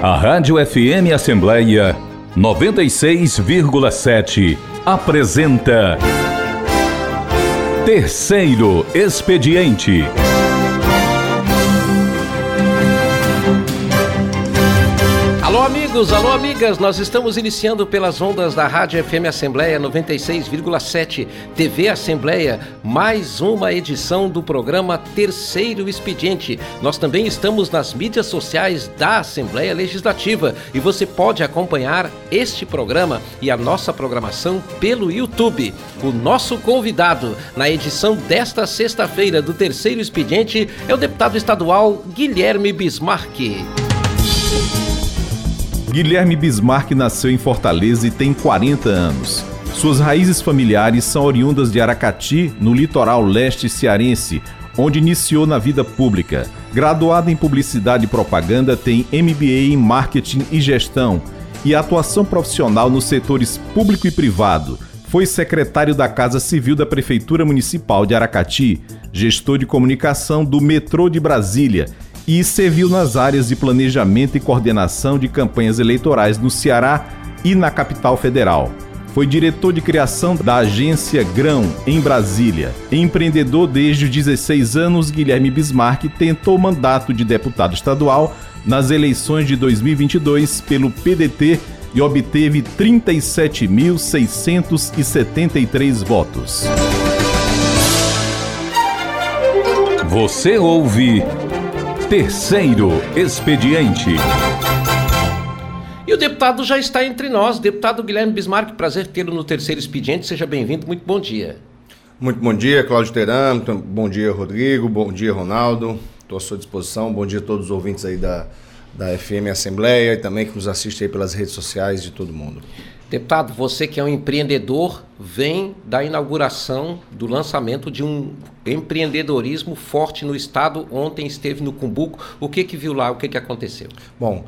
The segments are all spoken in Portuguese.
A Rádio FM Assembleia 96,7 apresenta Terceiro Expediente. Alô amigos, alô amigas, nós estamos iniciando pelas ondas da Rádio FM Assembleia 96,7, TV Assembleia, mais uma edição do programa Terceiro Expediente. Nós também estamos nas mídias sociais da Assembleia Legislativa e você pode acompanhar este programa e a nossa programação pelo YouTube. O nosso convidado na edição desta sexta-feira do Terceiro Expediente é o deputado estadual Guilherme Bismarck. Guilherme Bismarck nasceu em Fortaleza e tem 40 anos. Suas raízes familiares são oriundas de Aracati, no litoral leste cearense, onde iniciou na vida pública. Graduado em Publicidade e Propaganda, tem MBA em Marketing e Gestão e atuação profissional nos setores público e privado. Foi secretário da Casa Civil da Prefeitura Municipal de Aracati, gestor de comunicação do metrô de Brasília, e serviu nas áreas de planejamento e coordenação de campanhas eleitorais no Ceará e na capital federal. Foi diretor de criação da agência Grão, em Brasília. Empreendedor desde os 16 anos, Guilherme Bismarck tentou o mandato de deputado estadual nas eleições de 2022 pelo PDT e obteve 37.673 votos. Você ouve Terceiro Expediente. E o deputado já está entre nós, deputado Guilherme Bismarck, prazer tê-lo no Terceiro Expediente, seja bem-vindo, muito bom dia. Muito bom dia, Cláudio Teran, bom dia, Rodrigo, bom dia, Ronaldo, estou à sua disposição, bom dia a todos os ouvintes aí da FM Assembleia e também que nos assiste aí pelas redes sociais de todo mundo. Deputado, você que é um empreendedor, vem da inauguração do lançamento de um empreendedorismo forte no estado. Ontem esteve no Cumbuco. O que viu lá? O que aconteceu? Bom,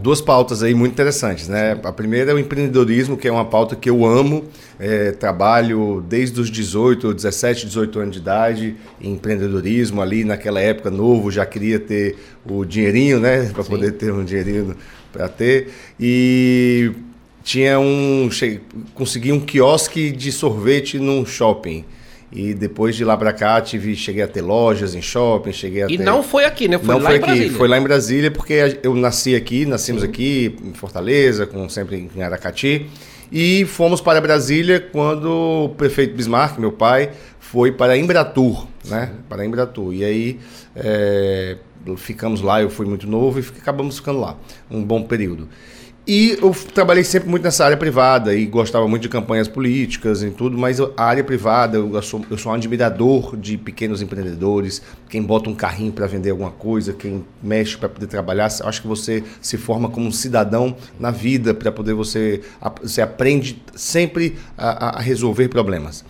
duas pautas aí muito interessantes, né? A primeira é o empreendedorismo, que é uma pauta que eu amo. Trabalho desde os 17, 18 anos de idade em empreendedorismo. Ali naquela época, novo, já queria ter o dinheirinho, né? Para poder ter um dinheirinho para ter. E consegui um quiosque de sorvete num shopping. E depois de lá para cá cheguei a ter lojas em shopping, não foi aqui, né? Foi lá em Brasília, porque eu nasci aqui, nascemos aqui em Fortaleza, sempre em Aracati. E fomos para Brasília quando o prefeito Bismarck, meu pai, foi para Embratur, né? Para Embratur. E aí ficamos lá, eu fui muito novo e acabamos ficando lá um bom período. E eu trabalhei sempre muito nessa área privada e gostava muito de campanhas políticas e tudo, mas a área privada, eu sou um admirador de pequenos empreendedores, quem bota um carrinho para vender alguma coisa, quem mexe para poder trabalhar. Acho que você se forma como um cidadão na vida, para poder você aprende sempre a resolver problemas.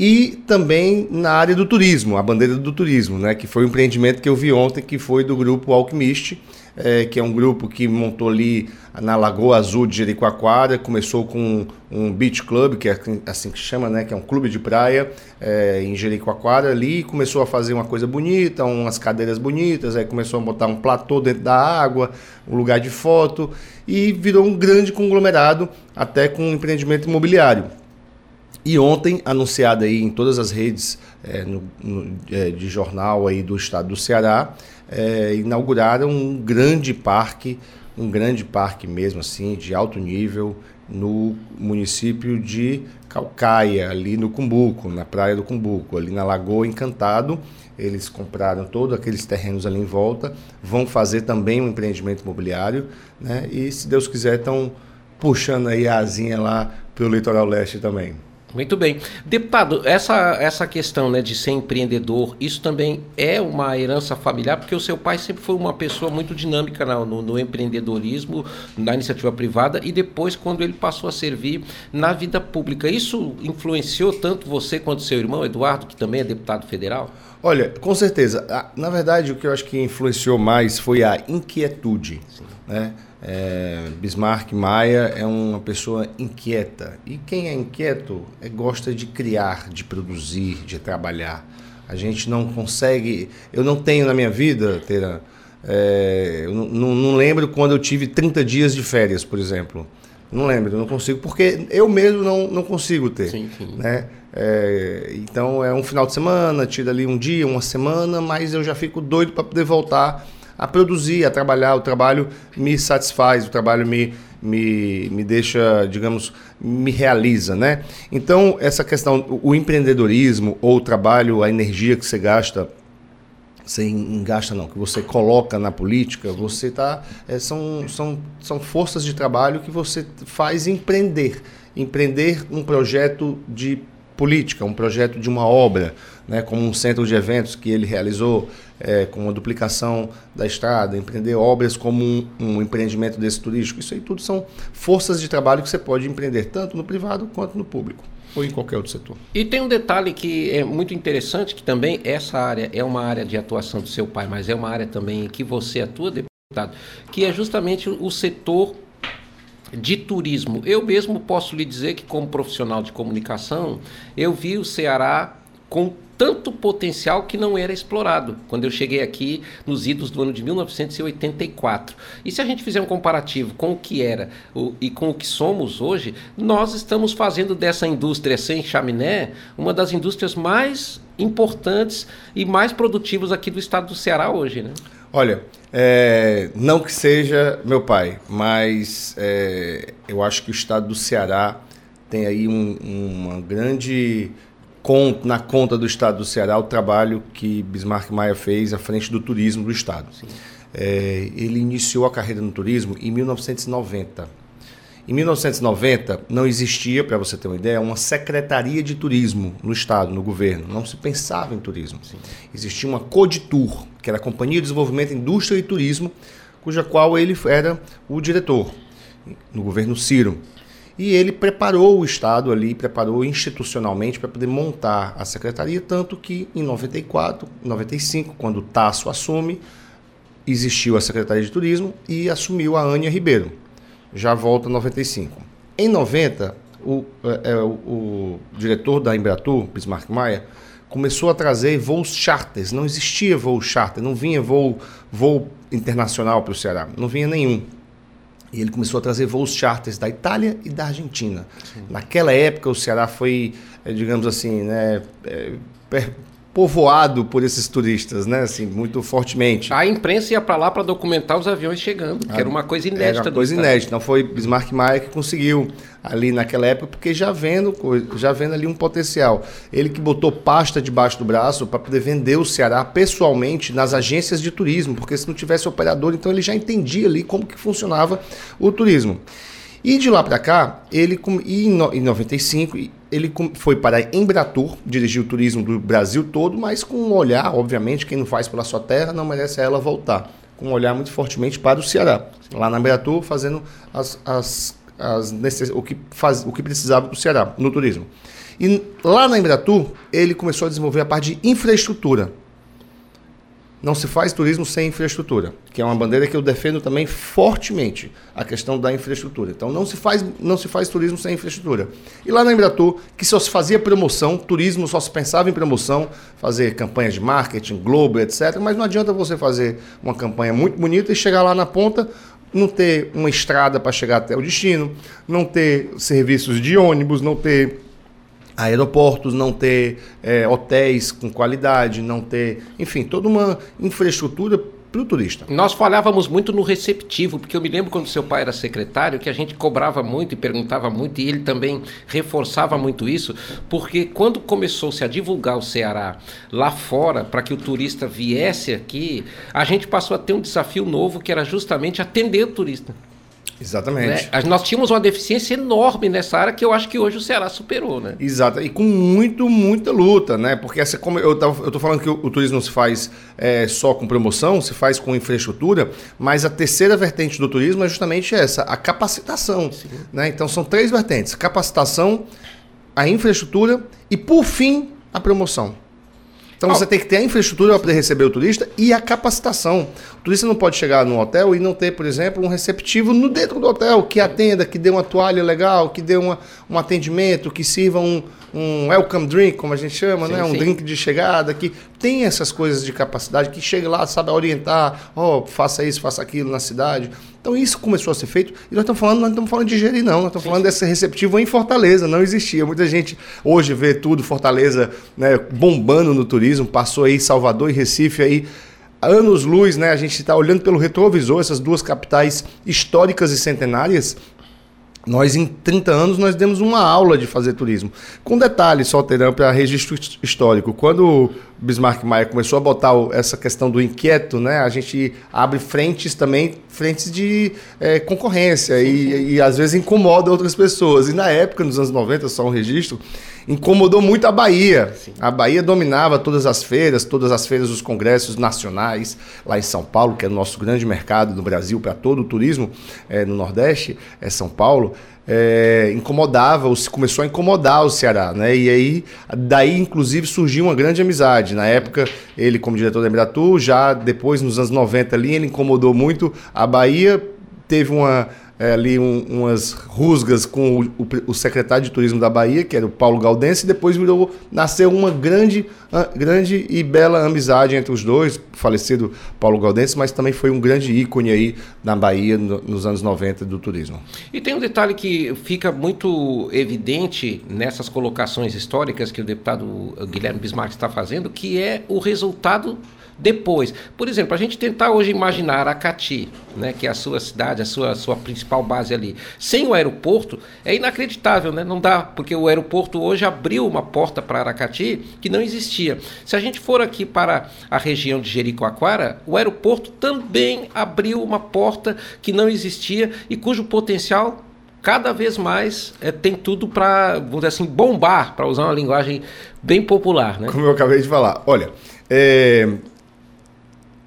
E também na área do turismo, a bandeira do turismo, né, que foi um empreendimento que eu vi ontem, que foi do grupo Alquimiste, que é um grupo que montou ali na Lagoa Azul de Jericoacoara, começou com um beach club, que é assim que chama, né, que é um clube de praia em Jericoacoara ali, começou a fazer uma coisa bonita, umas cadeiras bonitas, aí começou a botar um platô dentro da água, um lugar de foto, e virou um grande conglomerado, até com um empreendimento imobiliário. E ontem, anunciado aí em todas as redes de jornal aí do estado do Ceará, inauguraram um grande parque mesmo assim, de alto nível, no município de Calcaia, ali no Cumbuco, na praia do Cumbuco, ali na Lagoa Encantado. Eles compraram todos aqueles terrenos ali em volta, vão fazer também um empreendimento imobiliário, né? E se Deus quiser, estão puxando aí a asinha lá pelo litoral leste também. Muito bem. Deputado, essa questão, né, de ser empreendedor, isso também é uma herança familiar, porque o seu pai sempre foi uma pessoa muito dinâmica no empreendedorismo, na iniciativa privada, e depois quando ele passou a servir na vida pública. Isso influenciou tanto você quanto seu irmão, Eduardo, que também é deputado federal? Olha, com certeza. Na verdade, o que eu acho que influenciou mais foi a inquietude, né? Bismarck Maia é uma pessoa inquieta, e quem é inquieto gosta de criar, de produzir, de trabalhar. A gente não consegue, eu não tenho na minha vida, Teran, Eu não lembro quando eu tive 30 dias de férias, por exemplo. Não lembro, não consigo, porque eu mesmo não consigo ter. Sim, sim. Né? Então é um final de semana, tira ali um dia, uma semana, mas eu já fico doido para poder voltar a produzir, a trabalhar. O trabalho me satisfaz, o trabalho me deixa, digamos, me realiza, né? Então, essa questão, o empreendedorismo ou o trabalho, a energia que você gasta, você engasta não, que você coloca na política, você tá, são forças de trabalho que você faz empreender um projeto de política, um projeto de uma obra, né, como um centro de eventos que ele realizou, com a duplicação da estrada, empreender obras como um empreendimento desse turístico. Isso aí tudo são forças de trabalho que você pode empreender tanto no privado quanto no público, ou em qualquer outro setor. E tem um detalhe que é muito interessante, que também essa área é uma área de atuação do seu pai, mas é uma área também que você atua, deputado, que é justamente o setor de turismo. Eu mesmo posso lhe dizer que, como profissional de comunicação, eu vi o Ceará com tanto potencial que não era explorado, quando eu cheguei aqui nos idos do ano de 1984. E se a gente fizer um comparativo com o que era e com o que somos hoje, nós estamos fazendo dessa indústria sem chaminé uma das indústrias mais importantes e mais produtivas aqui do estado do Ceará hoje, né? Olha, não que seja meu pai, mas eu acho que o estado do Ceará tem aí uma grande... na conta do estado do Ceará, o trabalho que Bismarck Maia fez à frente do turismo do estado. Ele iniciou a carreira no turismo em 1990. Em 1990 não existia, para você ter uma ideia, uma secretaria de turismo no estado, no governo. Não se pensava em turismo. Sim. Existia uma Coditur, que era a Companhia de Desenvolvimento, Indústria e Turismo, cuja qual ele era o diretor, no governo Ciro. E ele preparou o Estado ali, preparou institucionalmente para poder montar a secretaria, tanto que em 94, 95, quando o Tasso assume, existiu a Secretaria de Turismo e assumiu a Ania Ribeiro. Já volta em 95. Em 90, o diretor da Embratur, Bismarck Maia, começou a trazer voos charters. Não existia voo charter, não vinha voo internacional para o Ceará, não vinha nenhum. E ele começou a trazer voos charters da Itália e da Argentina. Sim. Naquela época, o Ceará foi, digamos assim, né, povoado por esses turistas, né, assim, muito fortemente. A imprensa ia para lá para documentar os aviões chegando, que era uma coisa inédita. Era uma coisa inédita. Então foi Bismarck Maia que conseguiu ali naquela época, porque já vendo ali um potencial. Ele que botou pasta debaixo do braço para poder vender o Ceará pessoalmente nas agências de turismo, porque se não tivesse operador, então ele já entendia ali como que funcionava o turismo. E de lá para cá, em 95, ele foi para a Embratur, dirigiu o turismo do Brasil todo, mas com um olhar, obviamente, quem não faz pela sua terra não merece ela voltar, com um olhar muito fortemente para o Ceará. Lá na Embratur, fazendo o que precisava para o Ceará no turismo. E lá na Embratur, ele começou a desenvolver a parte de infraestrutura. Não se faz turismo sem infraestrutura, que é uma bandeira que eu defendo também fortemente, a questão da infraestrutura. Então, não se faz turismo sem infraestrutura. E lá na Embratur, que só se fazia promoção, turismo só se pensava em promoção, fazer campanhas de marketing, Globo, etc. Mas não adianta você fazer uma campanha muito bonita e chegar lá na ponta, não ter uma estrada para chegar até o destino, não ter serviços de ônibus, não ter... aeroportos, não ter hotéis com qualidade, não ter, enfim, toda uma infraestrutura para o turista. Nós falávamos muito no receptivo, porque eu me lembro quando seu pai era secretário, que a gente cobrava muito e perguntava muito, e ele também reforçava muito isso, porque quando começou-se a divulgar o Ceará lá fora, para que o turista viesse aqui, a gente passou a ter um desafio novo, que era justamente atender o turista. Exatamente. Né? Nós tínhamos uma deficiência enorme nessa área que eu acho que hoje o Ceará superou, né? Exato, e com muita luta, né? Porque essa, como eu estou falando que o turismo não se faz só com promoção, se faz com infraestrutura, mas a terceira vertente do turismo é justamente essa, a capacitação. Né? Então são três vertentes, capacitação, a infraestrutura e, por fim, a promoção. Então você tem que ter a infraestrutura para poder receber o turista e a capacitação. O turista não pode chegar num hotel e não ter, por exemplo, um receptivo no dentro do hotel que atenda, que dê uma toalha legal, que dê um atendimento, que sirva um, um welcome drink, como a gente chama, sim, né? Um drink de chegada, que tem essas coisas de capacidade, que chega lá, sabe, orientar, ó, faça isso, faça aquilo na cidade. Então isso começou a ser feito, e nós estamos falando de Jeri, não, nós estamos falando desse receptivo em Fortaleza, não existia. Muita gente hoje vê tudo, Fortaleza, né, bombando no turismo, passou aí Salvador e Recife aí, anos-luz, né? A gente está olhando pelo retrovisor, essas duas capitais históricas e centenárias. Nós, em 30 anos, nós demos uma aula de fazer turismo. Com detalhe, só terão para registro histórico. Quando o Bismarck Maia começou a botar essa questão do inquieto, né, a gente abre frentes também, frentes de concorrência e às vezes incomoda outras pessoas. E na época, nos anos 90, só um registro, incomodou muito a Bahia. Sim. A Bahia dominava todas as feiras, os congressos nacionais, lá em São Paulo, que é o nosso grande mercado no Brasil para todo o turismo no Nordeste, é São Paulo. Começou a incomodar o Ceará, né? E aí, daí inclusive surgiu uma grande amizade. Na época, ele como diretor da Embratur, já depois nos anos 90 ali, ele incomodou muito a Bahia, teve umas rusgas com o secretário de turismo da Bahia, que era o Paulo Gaudense, e depois nasceu uma grande e bela amizade entre os dois, falecido Paulo Gaudense, mas também foi um grande ícone aí na Bahia nos anos 90 do turismo. E tem um detalhe que fica muito evidente nessas colocações históricas que o deputado Guilherme Bismarck está fazendo, que é o resultado depois. Por exemplo, a gente tentar hoje imaginar Aracati, né, que é a sua cidade, a sua principal base ali, sem o aeroporto, é inacreditável, né? Não dá, porque o aeroporto hoje abriu uma porta para Aracati que não existia. Se a gente for aqui para a região de Jericoacoara, o aeroporto também abriu uma porta que não existia e cujo potencial cada vez mais tem tudo para, vamos dizer assim, bombar, para usar uma linguagem bem popular, né? Como eu acabei de falar. Olha,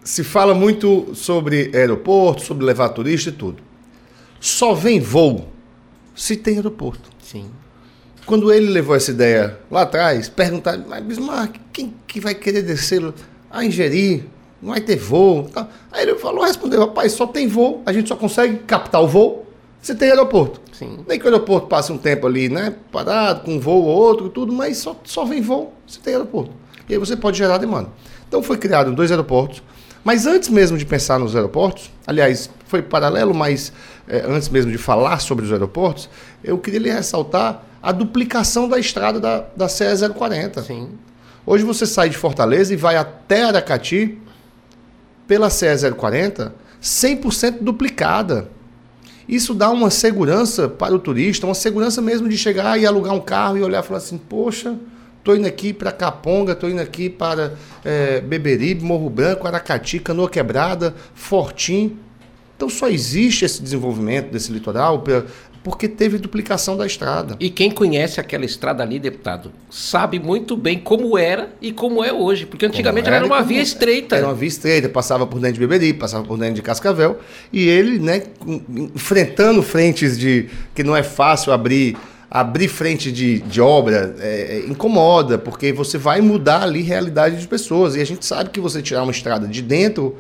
se fala muito sobre aeroporto, sobre levar turista e tudo. Só vem voo se tem aeroporto. Sim. Quando ele levou essa ideia lá atrás, perguntaram, mas Bismarck, quem que vai querer descer a ingerir? Não vai ter voo? Aí ele respondeu, rapaz, só tem voo, a gente só consegue captar o voo se tem aeroporto. Sim. Nem que o aeroporto passe um tempo ali, né, parado, com um voo ou outro, tudo, mas só vem voo se tem aeroporto. E aí você pode gerar demanda. Então foi criado 2 aeroportos. Mas antes mesmo de pensar nos aeroportos, aliás, foi paralelo, mas antes mesmo de falar sobre os aeroportos, eu queria lhe ressaltar a duplicação da estrada da CE 040. Sim. Hoje você sai de Fortaleza e vai até Aracati pela CE 040 100% duplicada. Isso dá uma segurança para o turista, uma segurança mesmo de chegar e alugar um carro e olhar e falar assim, poxa, estou indo aqui para Caponga, estou indo aqui para Beberibe, Morro Branco, Aracati, Canoa Quebrada, Fortim. Então só existe esse desenvolvimento desse litoral porque teve duplicação da estrada. E quem conhece aquela estrada ali, deputado, sabe muito bem como era e como é hoje. Porque antigamente era uma via estreita. Era uma via estreita, passava por dentro de Beberibe, passava por dentro de Cascavel. E ele, né, enfrentando frentes de que não é fácil abrir frente de obra incomoda, porque você vai mudar ali a realidade de pessoas. E a gente sabe que você tirar uma estrada de dentro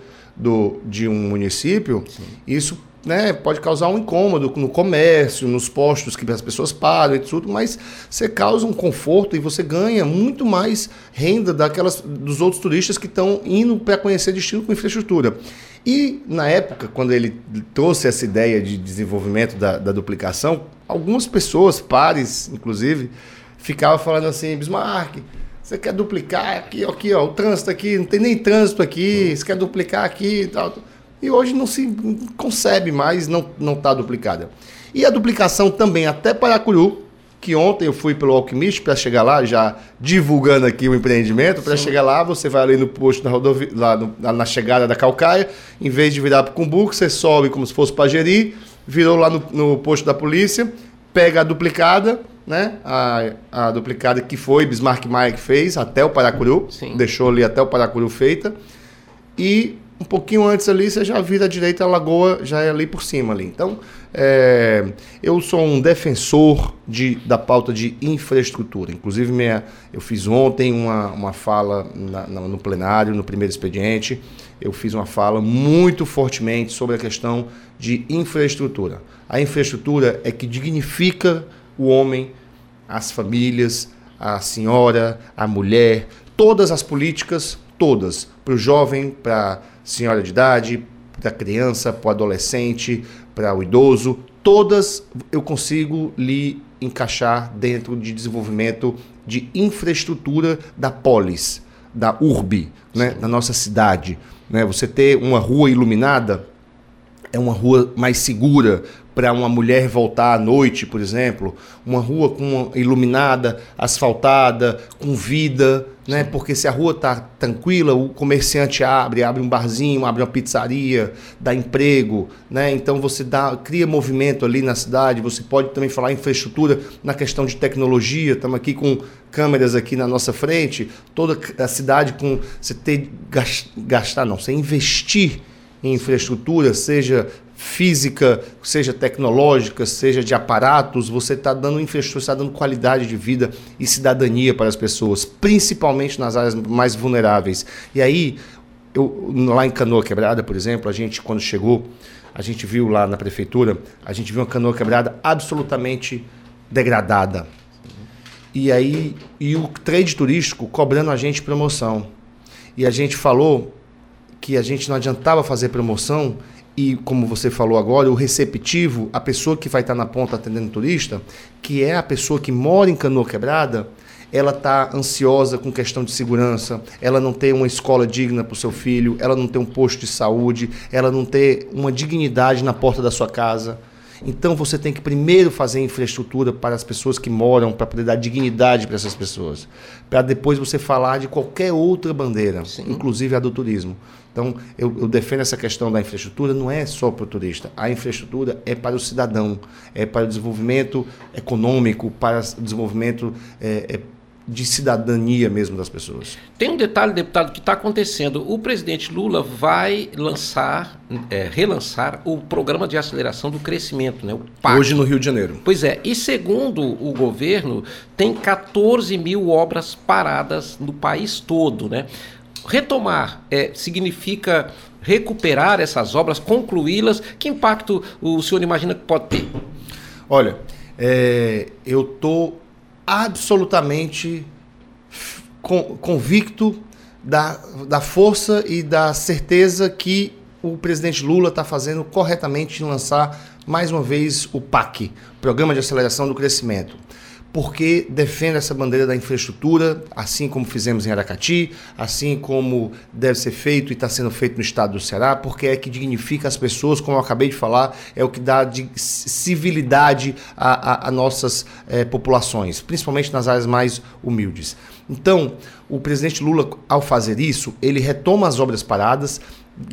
de um município, sim, isso, né, pode causar um incômodo no comércio, nos postos que as pessoas param e tudo, mas você causa um conforto e você ganha muito mais renda dos outros turistas que estão indo para conhecer destino com infraestrutura. E, na época, quando ele trouxe essa ideia de desenvolvimento da duplicação, algumas pessoas, pares, inclusive, ficavam falando assim, Bismarck, você quer duplicar aqui, ó, o trânsito aqui, não tem nem trânsito aqui, você quer duplicar aqui e tal. E hoje não se concebe mais, não está duplicada. E a duplicação também até Paracuru, que ontem eu fui pelo Alquimiste para chegar lá, já divulgando aqui o empreendimento, para chegar lá, você vai ali no posto da rodovia, lá na chegada da Calcaia, em vez de virar para o Cumbuco, você sobe como se fosse para Jeri, virou lá no posto da polícia, pega a duplicada, né? A duplicada que foi Bismarck Maia que fez até o Paracuru, sim, deixou ali até o Paracuru feita, e um pouquinho antes ali, você já vira à direita, a lagoa já é ali por cima. Ali. Então, eu sou um defensor da pauta de infraestrutura. Inclusive, eu fiz ontem uma fala no plenário, no primeiro expediente, eu fiz uma fala muito fortemente sobre a questão de infraestrutura. A infraestrutura é que dignifica o homem, as famílias, a senhora, a mulher, todas as políticas, todas, para o jovem, para a senhora de idade, para a criança, para o adolescente, para o idoso, todas eu consigo lhe encaixar dentro de desenvolvimento de infraestrutura da polis, da urbe, né, da nossa cidade. Né? Você ter uma rua iluminada é uma rua mais segura para uma mulher voltar à noite, por exemplo. Uma rua com iluminada, asfaltada, com vida, né? Porque se a rua está tranquila, o comerciante abre um barzinho, abre uma pizzaria, dá emprego, né? Então você cria movimento ali na cidade. Você pode também falar em infraestrutura na questão de tecnologia. Estamos aqui com câmeras aqui na nossa frente. Toda a cidade com... Você ter... Gastar não, você investir em infraestrutura, seja física, seja tecnológica, seja de aparatos, você está dando infraestrutura, está dando qualidade de vida e cidadania para as pessoas, principalmente nas áreas mais vulneráveis. E aí, lá em Canoa Quebrada, por exemplo, a gente, quando chegou, a gente viu lá na prefeitura, a gente viu uma Canoa Quebrada absolutamente degradada. E aí, e o trade turístico cobrando a gente promoção. E a gente falou que a gente não adiantava fazer promoção. E, como você falou agora, o receptivo, a pessoa que vai estar na ponta atendendo o turista, que é a pessoa que mora em Canoa Quebrada, ela está ansiosa com questão de segurança, ela não tem uma escola digna para o seu filho, ela não tem um posto de saúde, ela não tem uma dignidade na porta da sua casa. Então, você tem que primeiro fazer infraestrutura para as pessoas que moram, para poder dar dignidade para essas pessoas, para depois você falar de qualquer outra bandeira, sim, inclusive a do turismo. Então, eu defendo essa questão da infraestrutura, não é só para o turista. A infraestrutura é para o cidadão, é para o desenvolvimento econômico, para o desenvolvimento de cidadania mesmo das pessoas. Tem um detalhe, deputado, que está acontecendo. O presidente Lula vai relançar o programa de aceleração do crescimento, né? O PAC. Hoje no Rio de Janeiro. Pois é. E segundo o governo, tem 14 mil obras paradas no país todo, né? Retomar significa recuperar essas obras, concluí-las. Que impacto o senhor imagina que pode ter? Olha, eu estou absolutamente convicto da força e da certeza que o presidente Lula está fazendo corretamente em lançar mais uma vez o PAC, Programa de Aceleração do Crescimento, porque defende essa bandeira da infraestrutura, assim como fizemos em Aracati, assim como deve ser feito e está sendo feito no estado do Ceará, porque é que dignifica as pessoas, como eu acabei de falar, é o que dá de civilidade a nossas populações, principalmente nas áreas mais humildes. Então, o presidente Lula, ao fazer isso, ele retoma as obras paradas,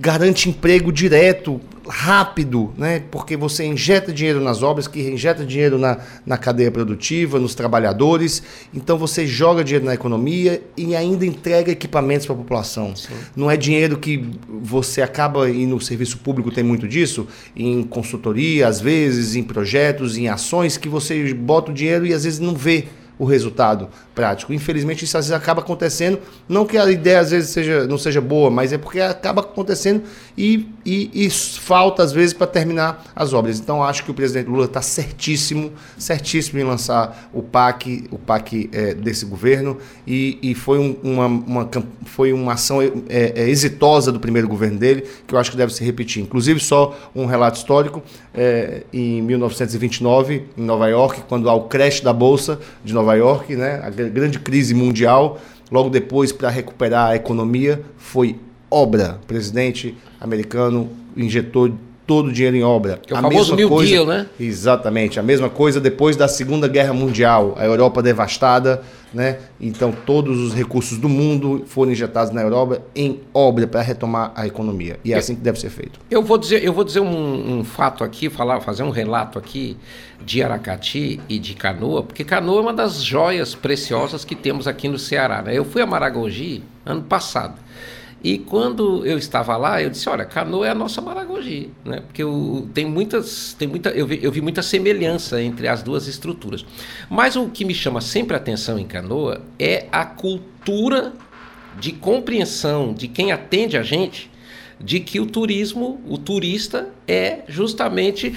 garante emprego direto, rápido, né? Porque você injeta dinheiro nas obras, que injeta dinheiro na cadeia produtiva, nos trabalhadores, então você joga dinheiro na economia e ainda entrega equipamentos para a população. Sim. Não é dinheiro que você acaba, e no serviço público tem muito disso, em consultoria, às vezes, em projetos, em ações, que você bota o dinheiro e às vezes não vê o resultado prático. Infelizmente, isso às vezes acaba acontecendo, não que a ideia às vezes não seja boa, mas é porque acaba acontecendo e falta às vezes para terminar as obras. Então, acho que o presidente Lula está certíssimo, certíssimo em lançar o PAC desse governo e foi, foi uma ação exitosa do primeiro governo dele, que eu acho que deve se repetir. Inclusive, só um relato histórico, em 1929, em Nova York, quando há o crash da Bolsa de Nova York, né, a grande crise mundial, logo depois, para recuperar a economia, foi obra. O presidente americano injetou todo o dinheiro em obra. É o famoso New Deal, né? Exatamente. A mesma coisa depois da Segunda Guerra Mundial. A Europa devastada, né? Então, todos os recursos do mundo foram injetados na Europa em obra para retomar a economia. E é assim que deve ser feito. Eu vou dizer um fato aqui, fazer um relato aqui de Aracati e de Canoa, porque Canoa é uma das joias preciosas que temos aqui no Ceará, né? Eu fui a Maragogi ano passado. E quando eu estava lá, eu disse, olha, Canoa é a nossa Maragogi, né? Porque eu vi muita semelhança entre as duas estruturas. Mas o que me chama sempre a atenção em Canoa é a cultura de compreensão de quem atende a gente, de que o turista é justamente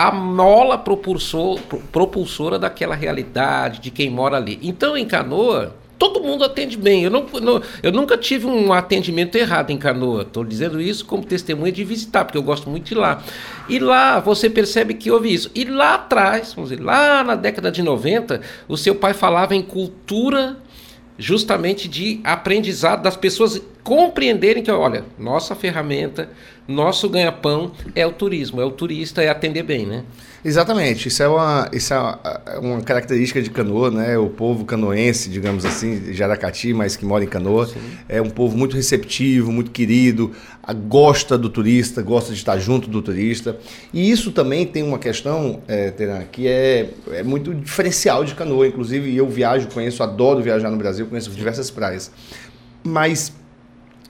a mola propulsora daquela realidade, de quem mora ali. Então, em Canoa, todo mundo atende bem. Eu nunca tive um atendimento errado em Canoa. Estou dizendo isso como testemunha de visitar, porque eu gosto muito de ir lá. E lá você percebe que houve isso. E lá atrás, vamos dizer, lá na década de 90, o seu pai falava em cultura, justamente de aprendizado, das pessoas compreenderem que, olha, nossa ferramenta, nosso ganha-pão é o turismo, é o turista, é atender bem, né? Exatamente, isso é uma característica de Canoa, né? O povo canoense, digamos assim, de Aracati, mas que mora em Canoa, sim, é um povo muito receptivo, muito querido, gosta do turista, gosta de estar junto do turista, e isso também tem uma questão, Teran, que é muito diferencial de Canoa. Inclusive eu viajo, conheço, adoro viajar no Brasil, conheço diversas praias, mas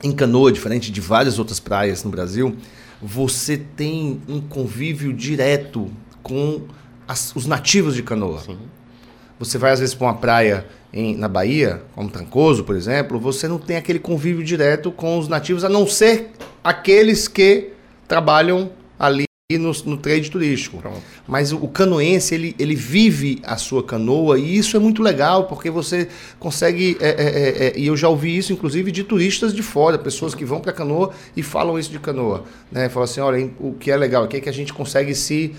em Canoa, diferente de várias outras praias no Brasil, você tem um convívio direto com os nativos de Canoa. Sim. Você vai, às vezes, para uma praia na Bahia, como Trancoso, por exemplo, você não tem aquele convívio direto com os nativos, a não ser aqueles que trabalham ali no trade turístico. Pronto. Mas o canoense, ele vive a sua canoa, e isso é muito legal, porque você consegue, e eu já ouvi isso inclusive de turistas de fora, pessoas que vão para Canoa e falam isso de Canoa, né? Falam assim, olha, o que é legal aqui é que a gente consegue se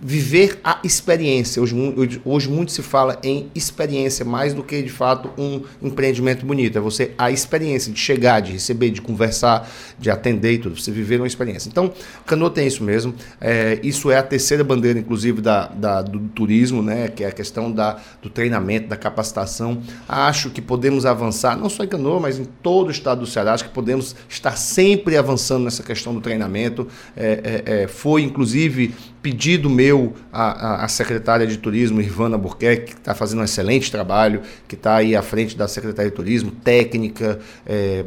viver a experiência. Hoje muito se fala em experiência, mais do que de fato um empreendimento bonito, é você a experiência de chegar, de receber, de conversar, de atender e tudo, você viver uma experiência. Então Canoa tem isso mesmo, isso é a terceira bandeira, inclusive, do turismo, né, que é a questão do treinamento, da capacitação. Acho que podemos avançar, não só em Canoa, mas em todo o estado do Ceará, acho que podemos estar sempre avançando nessa questão do treinamento. Foi, inclusive, pedido meu à secretária de Turismo, Irvana Burquerque, que está fazendo um excelente trabalho, que está aí à frente da Secretaria de Turismo, técnica,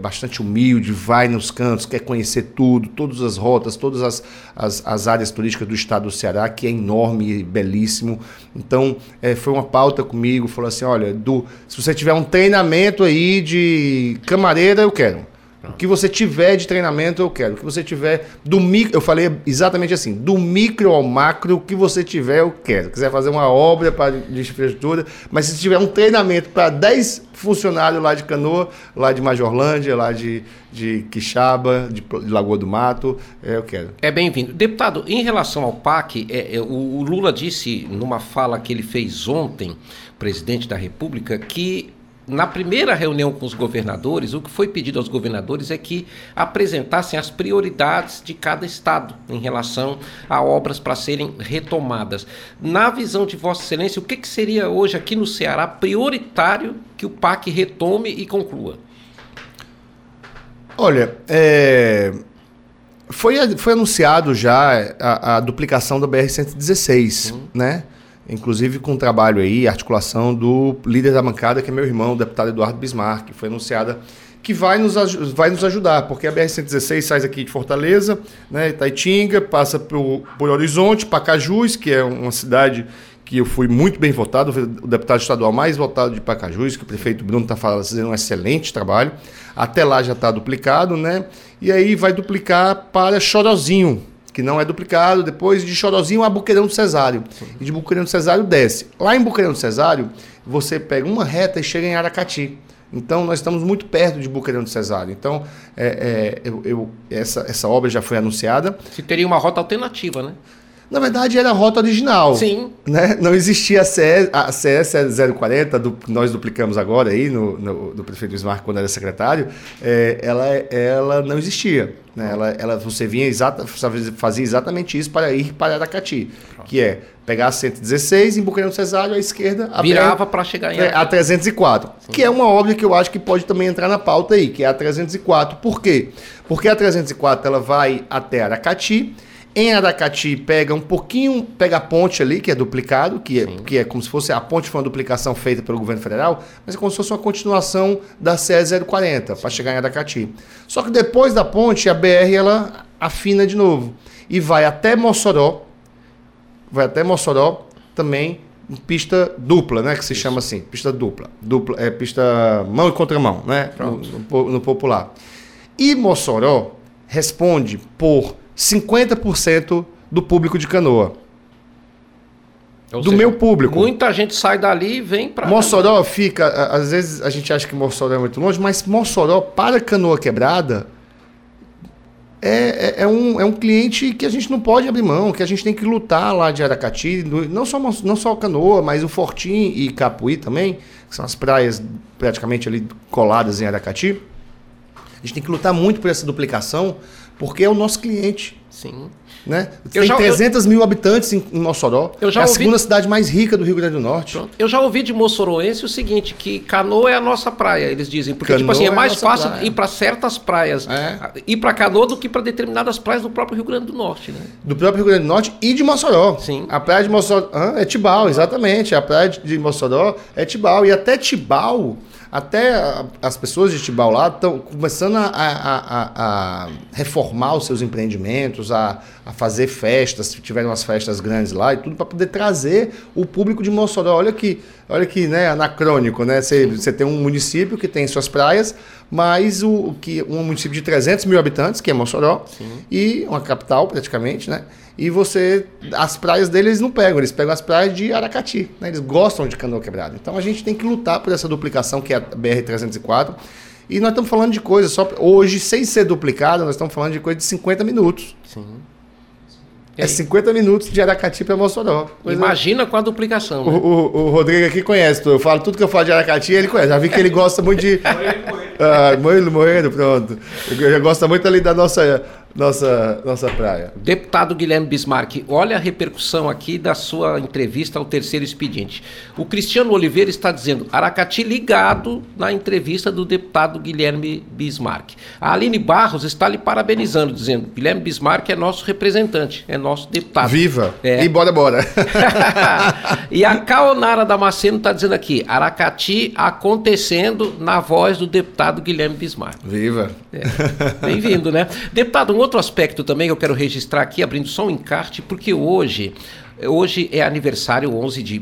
bastante humilde, vai nos cantos, quer conhecer tudo, todas as rotas, todas as áreas turísticas do estado do Ceará, que é enorme e belíssimo. Então, foi uma pauta comigo, falou assim, olha, Edu, se você tiver um treinamento aí de camareira, eu quero. O que você tiver de treinamento, eu quero. O que você tiver do micro... Eu falei exatamente assim, do micro ao macro, o que você tiver, eu quero. Se quiser fazer uma obra de infraestrutura, mas se tiver um treinamento para 10 funcionários lá de Canoa, lá de Majorlândia, lá de Quixaba, de Lagoa do Mato, eu quero. É bem-vindo. Deputado, em relação ao PAC, o Lula disse, numa fala que ele fez ontem, presidente da República, que... Na primeira reunião com os governadores, o que foi pedido aos governadores é que apresentassem as prioridades de cada estado em relação a obras para serem retomadas. Na visão de Vossa Excelência, o que seria hoje aqui no Ceará prioritário que o PAC retome e conclua? Olha, foi anunciado já a duplicação da BR-116, né? Inclusive com o trabalho aí, articulação do líder da bancada, que é meu irmão, o deputado Eduardo Bismarck, que foi anunciada, que vai nos ajudar, porque a BR-116 sai aqui de Fortaleza, né, Itaitinga, passa por Horizonte, Pacajus, que é uma cidade que eu fui muito bem votado, o deputado estadual mais votado de Pacajus, que o prefeito Bruno está fazendo um excelente trabalho, até lá já está duplicado, né? E aí vai duplicar para Chorozinho, que não é duplicado, depois de Chorozinho a Buqueirão do Cesário. E de Buqueirão do Cesário desce. Lá em Buqueirão do Cesário, você pega uma reta e chega em Aracati. Então, nós estamos muito perto de Buqueirão do Cesário. Então, essa obra já foi anunciada. Se teria uma rota alternativa, né? Na verdade, era a rota original. Sim. Né? Não existia a CE 040, nós duplicamos agora aí, do prefeito Bismarck, quando era secretário, ela não existia. Né? Você fazia exatamente isso para ir para Aracati, que é pegar a 116, em Buqueirão do Cesário, à esquerda... Virava para chegar em Aracati. A 304, sim, que é uma obra que eu acho que pode também entrar na pauta aí, que é a 304. Por quê? Porque a 304 ela vai até Aracati. Em Aracati pega a ponte ali, que é duplicado, que é como se fosse, a ponte foi uma duplicação feita pelo governo federal, mas é como se fosse uma continuação da CE 040 para chegar em Aracati. Só que depois da ponte, a BR ela afina de novo e vai até Mossoró também em pista dupla, né, que se chama assim, pista dupla, é pista mão e contramão, né, no popular. E Mossoró responde por 50% do público de Canoa. Ou seja, meu público. Muita gente sai dali e vem para... Mossoró fica... Às vezes a gente acha que Mossoró é muito longe, mas Mossoró para Canoa Quebrada é um cliente que a gente não pode abrir mão, que a gente tem que lutar lá de Aracati, não só Canoa, mas o Fortim e Capuí também, que são as praias praticamente ali coladas em Aracati. A gente tem que lutar muito por essa duplicação, porque é o nosso cliente. Sim. Né? Tem 300 mil habitantes em Mossoró. É a segunda cidade mais rica do Rio Grande do Norte. Pronto. Eu já ouvi de mossoroense o seguinte, que Canoa é a nossa praia, eles dizem. Porque Canoa, tipo assim, é mais fácil praia. Ir para certas praias, ir para Canoa do que para determinadas praias do próprio Rio Grande do Norte. Né? Do próprio Rio Grande do Norte e de Mossoró. Sim. A praia de Mossoró é Tibau, exatamente. A praia de Mossoró é Tibau. E até Tibau... Até as pessoas de Tibau lá estão começando a reformar os seus empreendimentos, a fazer festas, tiveram umas festas grandes lá e tudo, para poder trazer o público de Mossoró. Olha aqui, né? Anacrônico, né? Você tem um município que tem suas praias, mas um município de 300 mil habitantes, que é Mossoró, Sim. e uma capital praticamente, né? E as praias deles não pegam, eles pegam as praias de Aracati, né? Eles gostam de Canoa Quebrada. Então a gente tem que lutar por essa duplicação que é a BR-304. E nós estamos falando de coisa, só hoje, sem ser duplicada, nós estamos falando de coisa de 50 minutos. Sim. É 50 minutos de Aracati para Mossoró. Imagina com a duplicação. Né? O Rodrigo aqui conhece, eu falo tudo que eu falo de Aracati, ele conhece. Já vi que ele gosta muito de... Moeiro, pronto. Eu já gosto muito ali da nossa praia. Deputado Guilherme Bismarck, olha a repercussão aqui da sua entrevista ao Terceiro Expediente. O Cristiano Oliveira está dizendo, Aracati ligado na entrevista do deputado Guilherme Bismarck. A Aline Barros está lhe parabenizando, dizendo, Guilherme Bismarck é nosso representante, é nosso deputado. Viva! E bora! E a Caonara Damasceno está dizendo aqui, Aracati acontecendo na voz do deputado Guilherme Bismarck. Viva! Bem-vindo, né? Deputado, outro aspecto também que eu quero registrar aqui, abrindo só um encarte, porque hoje é aniversário, 11 de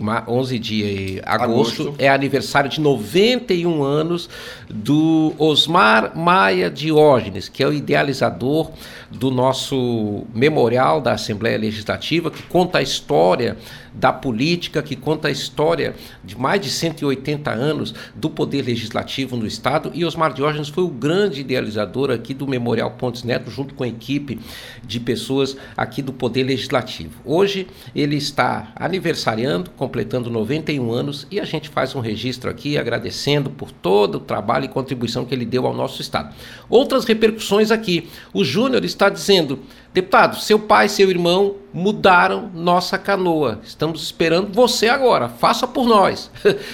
agosto, é aniversário de 91 anos do Osmar Maia Diógenes, que é o idealizador do nosso memorial da Assembleia Legislativa, que conta a história da política, que conta a história de mais de 180 anos do poder legislativo no Estado, e Osmar Diógenes foi o grande idealizador aqui do Memorial Pontes Neto, junto com a equipe de pessoas aqui do poder legislativo. Hoje ele está aniversariando, completando 91 anos, e a gente faz um registro aqui agradecendo por todo o trabalho e contribuição que ele deu ao nosso Estado. Outras repercussões aqui, o Júnior está dizendo... Deputado, seu pai e seu irmão mudaram nossa Canoa. Estamos esperando você agora. Faça por nós.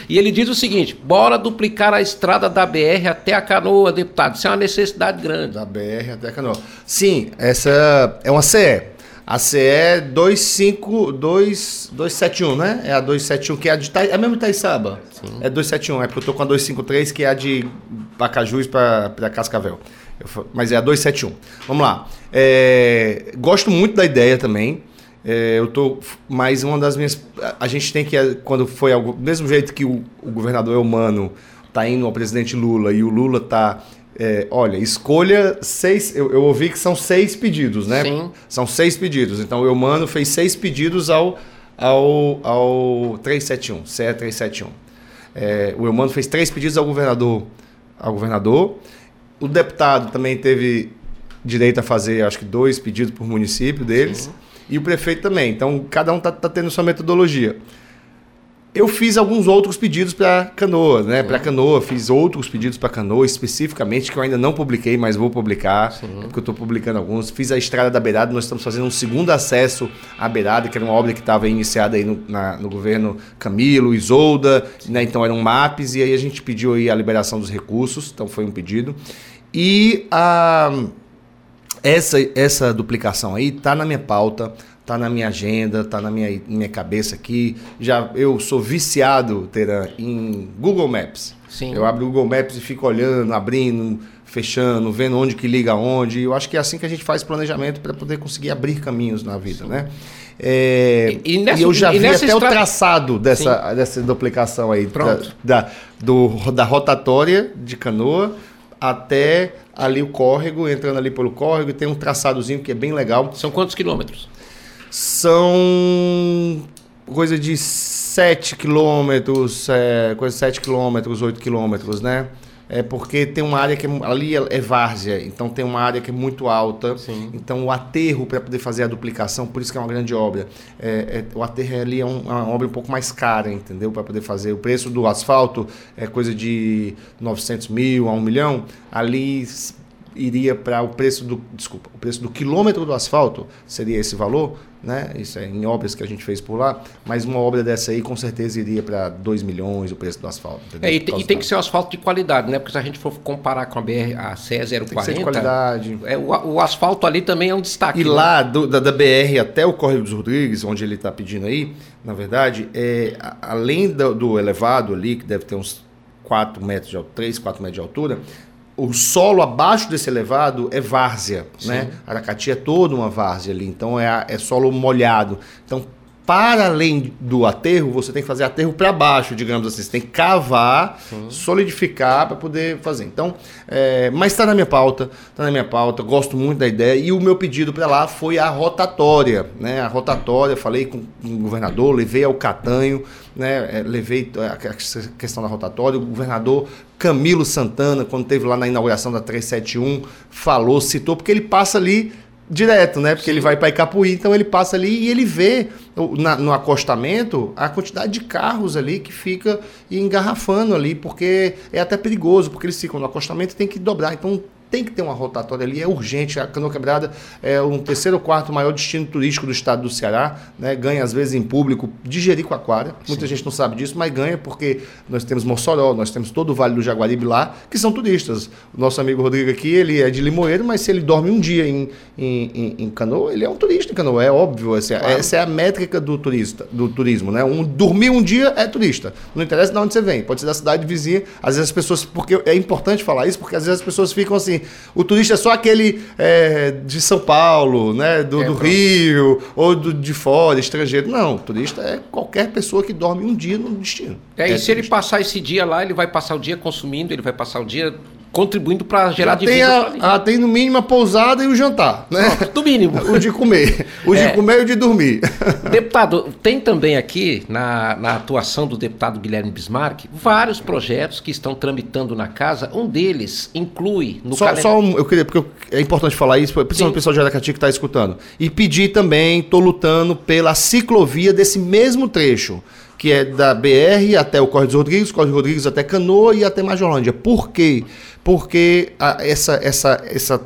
E ele diz o seguinte, bora duplicar a estrada da BR até a Canoa, deputado. Isso é uma necessidade grande. Da BR até a Canoa. Sim, essa é uma CE. A CE 271, né? É a 271, que é a de Itaiçaba. Sim. É 271, é porque eu estou com a 253, que é a de Pacajus para Cascavel. Mas é a 271. Vamos lá. Gosto muito da ideia também. Mas uma das minhas... A gente tem que... Quando foi algo... Do mesmo jeito que o governador Eumano está indo ao presidente Lula e o Lula está... olha, escolha 6... Eu ouvi que são 6 pedidos, né? Sim. São 6 pedidos. Então o Eumano fez 6 pedidos ao 371, CE 371. O Eumano fez 3 pedidos ao governador. O deputado também teve direito a fazer, acho que 2 pedidos por município deles. Sim. E o prefeito também. Então, cada um está tendo sua metodologia. Eu fiz alguns outros pedidos para Canoa, né? Para Canoa, fiz outros pedidos para Canoa, especificamente, que eu ainda não publiquei, mas vou publicar, porque eu estou publicando alguns. Fiz a Estrada da Beirada, nós estamos fazendo um segundo acesso à Beirada, que era uma obra que estava iniciada aí no governo Camilo, Isolda, né? Então eram MAPs, e aí a gente pediu aí a liberação dos recursos, então foi um pedido. E essa duplicação aí está na minha pauta, tá na minha agenda, tá na minha cabeça aqui. Eu sou viciado, Teran, em Google Maps. Sim. Eu abro o Google Maps e fico olhando, abrindo, fechando, vendo onde que liga aonde. Eu acho que é assim que a gente faz planejamento para poder conseguir abrir caminhos na vida, Sim. né? E eu já vi até o traçado dessa duplicação aí. Pronto. Da rotatória de Canoa até ali o córrego, entrando ali pelo córrego, e tem um traçadozinho que é bem legal. São quantos quilômetros? são coisa de 7 quilômetros, coisa de 7 quilômetros, 8 quilômetros, né? É porque tem uma área que ali é várzea, então tem uma área que é muito alta. Sim. Então o aterro para poder fazer a duplicação, por isso que é uma grande obra, o aterro ali é uma obra um pouco mais cara, entendeu? Para poder fazer. O preço do asfalto é coisa de 900 mil a 1 milhão, ali iria para o preço do, desculpa, o preço do quilômetro do asfalto, seria esse valor, né? Isso é em obras que a gente fez por lá, mas uma obra dessa aí com certeza iria para 2 milhões o preço do asfalto. E tem que ser um asfalto de qualidade, né? Porque se a gente for comparar com a BR, a CE040, tem que ser de qualidade. O asfalto ali também é um destaque. E né? Lá da BR até o Córrego dos Rodrigues, onde ele está pedindo aí, na verdade, além do elevado ali, que deve ter uns 4 metros de altura, 3, 4 metros de altura, o solo abaixo desse elevado é várzea, sim, né? Aracati é toda uma várzea ali, então é solo molhado. Então, para além do aterro, você tem que fazer aterro para baixo, digamos assim. Você tem que cavar, sim, solidificar para poder fazer. Então, mas está na minha pauta, gosto muito da ideia. E o meu pedido para lá foi a rotatória, né? A rotatória, falei com o governador, levei ao Catanho, né? Levei a questão da rotatória, o governador Camilo Santana, quando esteve lá na inauguração da 371, falou, citou, porque ele passa ali direto, né? Porque sim, ele vai para Icapuí, então ele passa ali e ele vê no acostamento a quantidade de carros ali que fica engarrafando ali, porque é até perigoso, porque eles ficam no acostamento e tem que dobrar, então tem que ter uma rotatória ali, é urgente. A Canoa Quebrada é um terceiro ou quarto maior destino turístico do estado do Ceará, né? Ganha às vezes em público de Jericoacoara, muita gente não sabe disso, mas ganha porque nós temos Mossoró, nós temos todo o Vale do Jaguaribe lá, que são turistas. O nosso amigo Rodrigo aqui, ele é de Limoeiro, mas se ele dorme um dia em Canoa, ele é um turista em Canoa, é óbvio, claro. Essa é a métrica do turismo, né? Dormir um dia é turista, não interessa de onde você vem, pode ser da cidade vizinha, às vezes as pessoas, porque é importante falar isso, porque às vezes as pessoas ficam assim, o turista é só aquele de São Paulo, né, do Rio, ou de fora, estrangeiro. Não, o turista é qualquer pessoa que dorme um dia no destino. E se ele passar esse dia lá, ele vai passar o dia consumindo, ele vai passar o dia contribuindo para gerar dívida. Tem no mínimo a pousada e o jantar, né? Do mínimo. O de comer. O de comer e o de dormir. Deputado, tem também aqui, na atuação do deputado Guilherme Bismarck, vários projetos que estão tramitando na casa. Um deles inclui no eu queria, porque é importante falar isso, principalmente o pessoal de Aracati que está escutando. E pedir também, estou lutando pela ciclovia desse mesmo trecho, que é da BR até o Córrego dos Rodrigues até Canoa e até Majorlândia. Por quê? Porque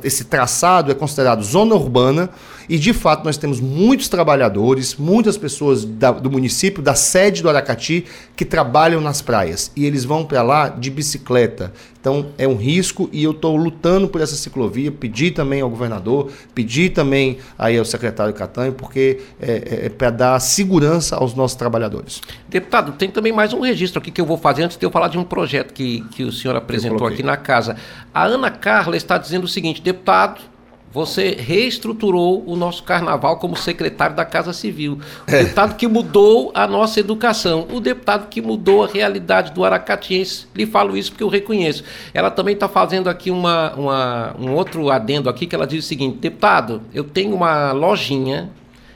esse traçado é considerado zona urbana e, de fato, nós temos muitos trabalhadores, muitas pessoas do município, da sede do Aracati, que trabalham nas praias e eles vão para lá de bicicleta. Então, é um risco e eu estou lutando por essa ciclovia, pedi também ao governador, pedi também aí ao secretário Catanho, porque é para dar segurança aos nossos trabalhadores. Deputado, tem também mais um registro aqui que eu vou fazer antes de eu falar de um projeto que o senhor apresentou aqui na casa. A Ana Carla está dizendo o seguinte: deputado, você reestruturou o nosso carnaval como secretário da Casa Civil, o deputado que mudou a nossa educação, o deputado que mudou a realidade do aracatiense. Lhe falo isso porque eu reconheço. Ela também está fazendo aqui um outro adendo aqui, que ela diz o seguinte: deputado, eu tenho uma lojinha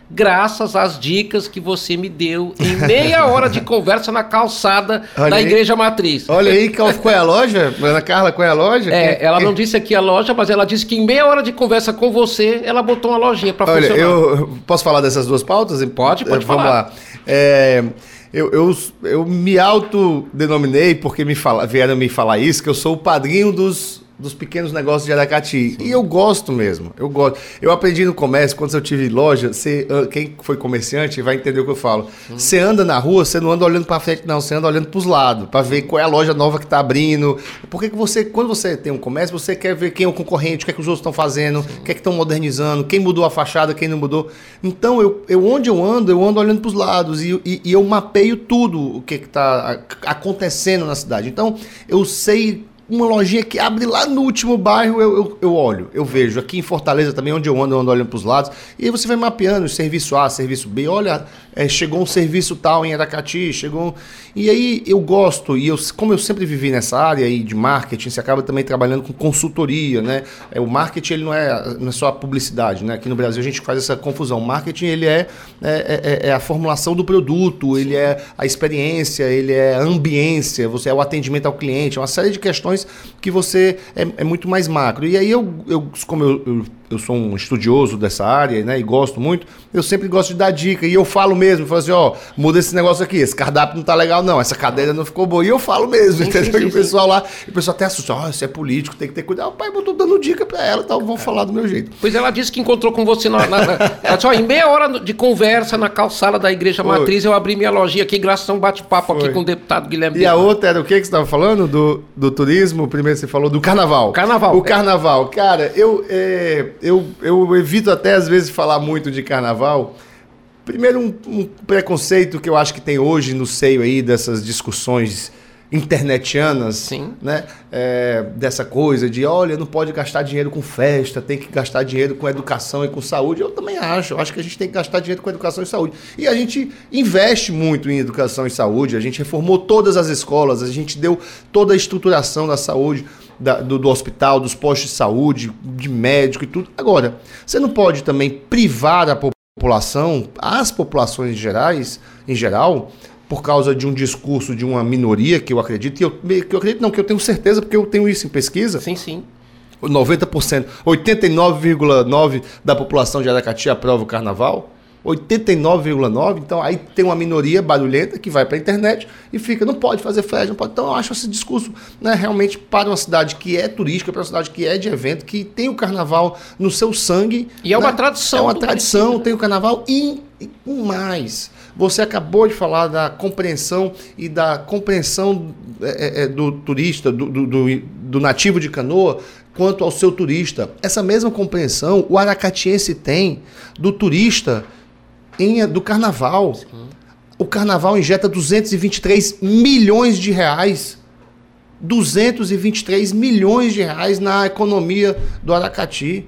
graças às dicas que você me deu em meia hora de conversa na calçada da Igreja Matriz. Olha aí, qual é a loja? Ana Carla, qual é a loja? Ela não disse aqui a loja, mas ela disse que em meia hora de conversa com você, ela botou uma lojinha para funcionar. Olha, eu posso falar dessas duas pautas? Pode falar. Vamos lá. Eu me autodenominei, porque vieram me falar isso, que eu sou o padrinho dos pequenos negócios de Aracati. Sim. E eu gosto mesmo, eu gosto. Eu aprendi no comércio, quando eu tive loja, quem foi comerciante vai entender o que eu falo. Você anda na rua, você não anda olhando para frente não, você anda olhando para os lados, para ver qual é a loja nova que está abrindo. Porque quando você tem um comércio, você quer ver quem é o concorrente, o que é que os outros estão fazendo, o que é que estão modernizando, quem mudou a fachada, quem não mudou. Então, onde eu ando olhando para os lados e eu mapeio tudo o que está acontecendo na cidade. Então, eu sei. Uma lojinha que abre lá no último bairro, eu olho, eu vejo. Aqui em Fortaleza também, onde eu ando olhando para os lados. E aí você vai mapeando serviço A, serviço B. Olha, chegou um serviço tal em Aracati, chegou... E aí eu gosto, e eu, como eu sempre vivi nessa área aí de marketing, você acaba também trabalhando com consultoria, né? O marketing ele não é só a publicidade, né? Aqui no Brasil a gente faz essa confusão. O marketing ele é a formulação do produto, ele é a experiência, ele é a ambiência, você é o atendimento ao cliente, é uma série de questões que você é muito mais macro. E aí eu sou um estudioso dessa área, né, e gosto muito, eu sempre gosto de dar dica, e eu falo mesmo, eu falo assim, muda esse negócio aqui, esse cardápio não tá legal não, essa cadeira não ficou boa, e eu falo mesmo, entendeu? E o pessoal lá, o pessoal até assusta, isso é político, tem que ter cuidado, pai, eu tô dando dica pra ela, tal, vão falar do meu jeito. Pois ela disse que encontrou com você, ela disse, em meia hora de conversa na calçada da Igreja Matriz, eu abri minha lojinha aqui, graças a um bate-papo aqui com o deputado Guilherme. E a outra era o que você tava falando? Do turismo, primeiro você falou do carnaval. Carnaval. O carnaval, cara, eu evito até às vezes falar muito de carnaval. Primeiro, um preconceito que eu acho que tem hoje no seio aí dessas discussões internetianas, sim, né? Dessa coisa de, olha, não pode gastar dinheiro com festa, tem que gastar dinheiro com educação e com saúde. Eu também acho que a gente tem que gastar dinheiro com educação e saúde. E a gente investe muito em educação e saúde, a gente reformou todas as escolas, a gente deu toda a estruturação da saúde, do hospital, dos postos de saúde, de médico e tudo. Agora, você não pode também privar a população, as populações em geral, por causa de um discurso de uma minoria, que eu acredito, que eu tenho certeza, porque eu tenho isso em pesquisa. Sim, sim. 90%, 89,9% da população de Aracati aprova o carnaval. 89,9%, então aí tem uma minoria barulhenta que vai para a internet e fica, não pode fazer festa, não pode. Então eu acho esse discurso, né, realmente para uma cidade que é turística, para uma cidade que é de evento, que tem o carnaval no seu sangue. E é uma tradição. É uma tradição, tem o carnaval e mais. Você acabou de falar da compreensão e da compreensão do turista, do nativo de Canoa, quanto ao seu turista. Essa mesma compreensão o aracatiense tem do turista do carnaval. Sim. O carnaval injeta 223 milhões de reais. 223 milhões de reais na economia do Aracati.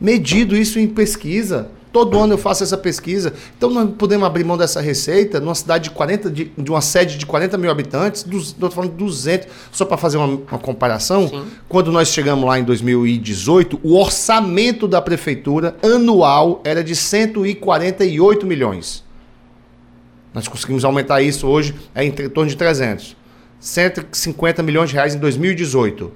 Medido isso em pesquisa. Todo ano eu faço essa pesquisa. Então nós podemos abrir mão dessa receita numa cidade de uma sede de 40 mil habitantes, estou falando 200, só para fazer uma comparação. Sim. Quando nós chegamos lá em 2018, o orçamento da prefeitura anual era de 148 milhões. Nós conseguimos aumentar isso hoje em torno de 300. 150 milhões de reais em 2018.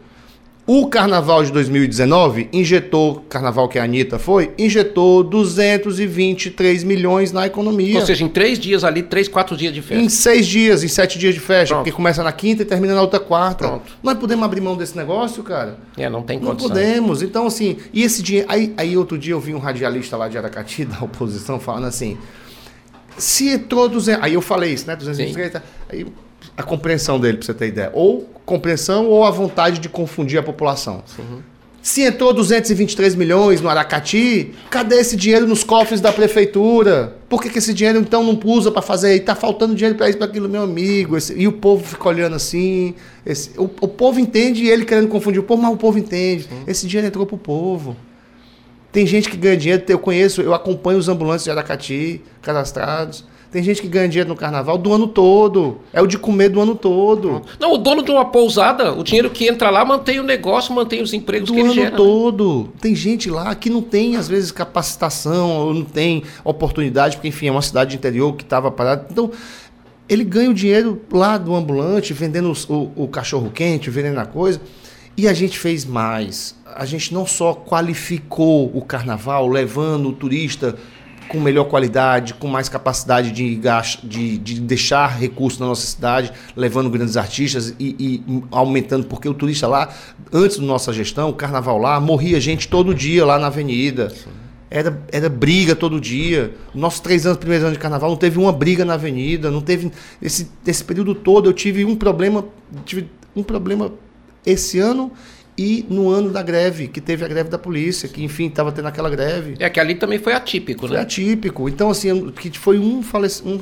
O carnaval de 2019 injetou, carnaval que a Anitta injetou 223 milhões na economia. Ou seja, em 3 dias ali, 3, 4 dias de festa. Em 6 dias, em 7 dias de festa, pronto. Porque começa na quinta e termina na outra quarta. Pronto. Nós podemos abrir mão desse negócio, cara? Não tem condição. Não podemos. Então, assim, e esse dinheiro... Aí outro dia eu vi um radialista lá de Aracati, da oposição, falando assim, se entrou 200... Aí eu falei isso, né? 223, tá? Aí... A compreensão dele, para você ter ideia. Ou compreensão ou a vontade de confundir a população. Uhum. Se entrou 223 milhões no Aracati, cadê esse dinheiro nos cofres da prefeitura? Por que esse dinheiro, então, não usa para fazer? Está faltando dinheiro para isso, para aquilo, meu amigo. E o povo fica olhando assim. O povo entende, e ele querendo confundir o povo, mas o povo entende. Uhum. Esse dinheiro entrou para o povo. Tem gente que ganha dinheiro, eu acompanho os ambulantes de Aracati, cadastrados. Tem gente que ganha dinheiro no carnaval do ano todo. É o de comer do ano todo. Não, o dono de uma pousada, o dinheiro que entra lá mantém o negócio, mantém os empregos que ele gera. Do ano todo. Tem gente lá que não tem, às vezes, capacitação, ou não tem oportunidade, porque, enfim, é uma cidade de interior que estava parada. Então, ele ganha o dinheiro lá do ambulante, vendendo o cachorro-quente, vendendo a coisa. E a gente fez mais. A gente não só qualificou o carnaval, levando o turista... com melhor qualidade, com mais capacidade de deixar recursos na nossa cidade, levando grandes artistas e aumentando, porque o turista lá, antes da nossa gestão, o carnaval lá, morria gente todo dia lá na avenida. Era briga todo dia. Nossos 3 anos, primeiros anos de carnaval, não teve uma briga na avenida, não teve... Esse período todo eu tive um problema esse ano E no ano da greve, que teve a greve da polícia, que enfim, estava tendo aquela greve. É que ali também foi atípico, né? Foi atípico. Então, assim, que foi um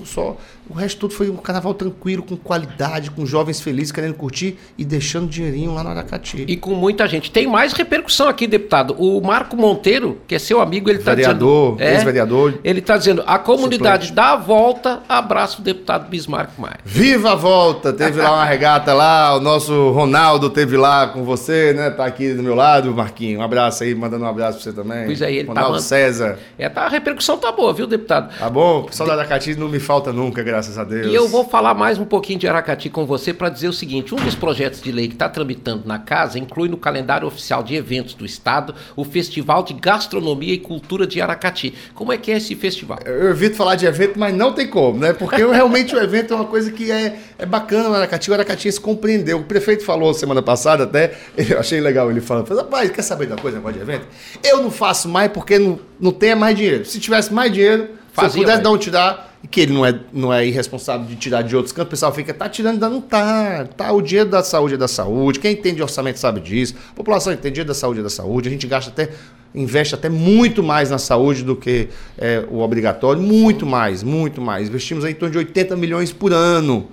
só. O resto tudo foi um carnaval tranquilo, com qualidade, com jovens felizes querendo curtir e deixando dinheirinho lá no Aracati. E com muita gente. Tem mais repercussão aqui, deputado. O Marco Monteiro, que é seu amigo, ele está dizendo... Vereador, ex-vereador. Ele está dizendo, a comunidade suplente. Dá a volta, abraça o deputado Bismarck Maia. Viva a volta! Teve lá uma regata lá, o nosso Ronaldo teve lá com você, né? Tá aqui do meu lado, Marquinho. Um abraço aí, mandando um abraço pra você também. Pois aí, ele Ronaldo tá César. É, tá, a repercussão tá boa, viu, deputado? Tá bom? O pessoal da Aracati não me falta nunca, graças a Deus. E eu vou falar mais um pouquinho de Aracati com você para dizer o seguinte: um dos projetos de lei que está tramitando na casa inclui no calendário oficial de eventos do Estado o Festival de Gastronomia e Cultura de Aracati. Como é que é esse festival? Eu evito falar de evento, mas não tem como, né? Porque realmente o evento é uma coisa que é bacana no Aracati. O Aracati se compreendeu. O prefeito falou semana passada até, eu achei legal, ele fala, rapaz, quer saber de uma coisa, negócio de evento? Eu não faço mais porque não tenho mais dinheiro. Se tivesse mais dinheiro, fazia, se eu pudesse dar um tirar, que ele não é irresponsável de tirar de outros cantos, o pessoal fica, tá tirando, não tá, o dinheiro da saúde é da saúde, quem entende de orçamento sabe disso, a população entende, dinheiro da saúde é da saúde, a gente investe até muito mais na saúde do que o obrigatório, muito mais, investimos aí em torno de 80 milhões por ano,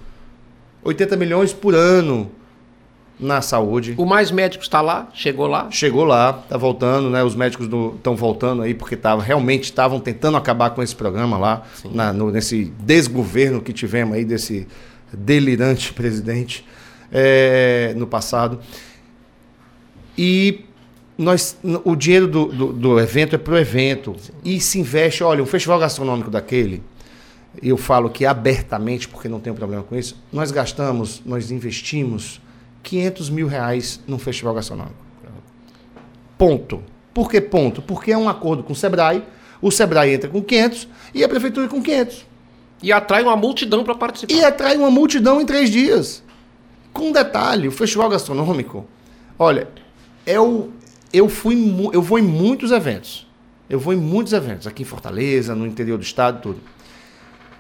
na saúde. O Mais Médicos está lá? Chegou lá, está voltando, né? Os médicos estão voltando aí porque estavam tentando acabar com esse programa lá, nesse desgoverno que tivemos aí desse delirante presidente no passado. E o dinheiro do evento é pro evento. Sim. E se investe, olha, um festival gastronômico daquele, eu falo que abertamente, porque não tenho problema com isso, nós investimos 500 mil reais num festival gastronômico. Ponto. Por que ponto? Porque é um acordo com o Sebrae entra com 500 e a prefeitura com 500. E atrai uma multidão para participar. E atrai uma multidão em 3 dias. Com um detalhe, o festival gastronômico, olha, eu vou em muitos eventos. Eu vou em muitos eventos, aqui em Fortaleza, no interior do estado, tudo.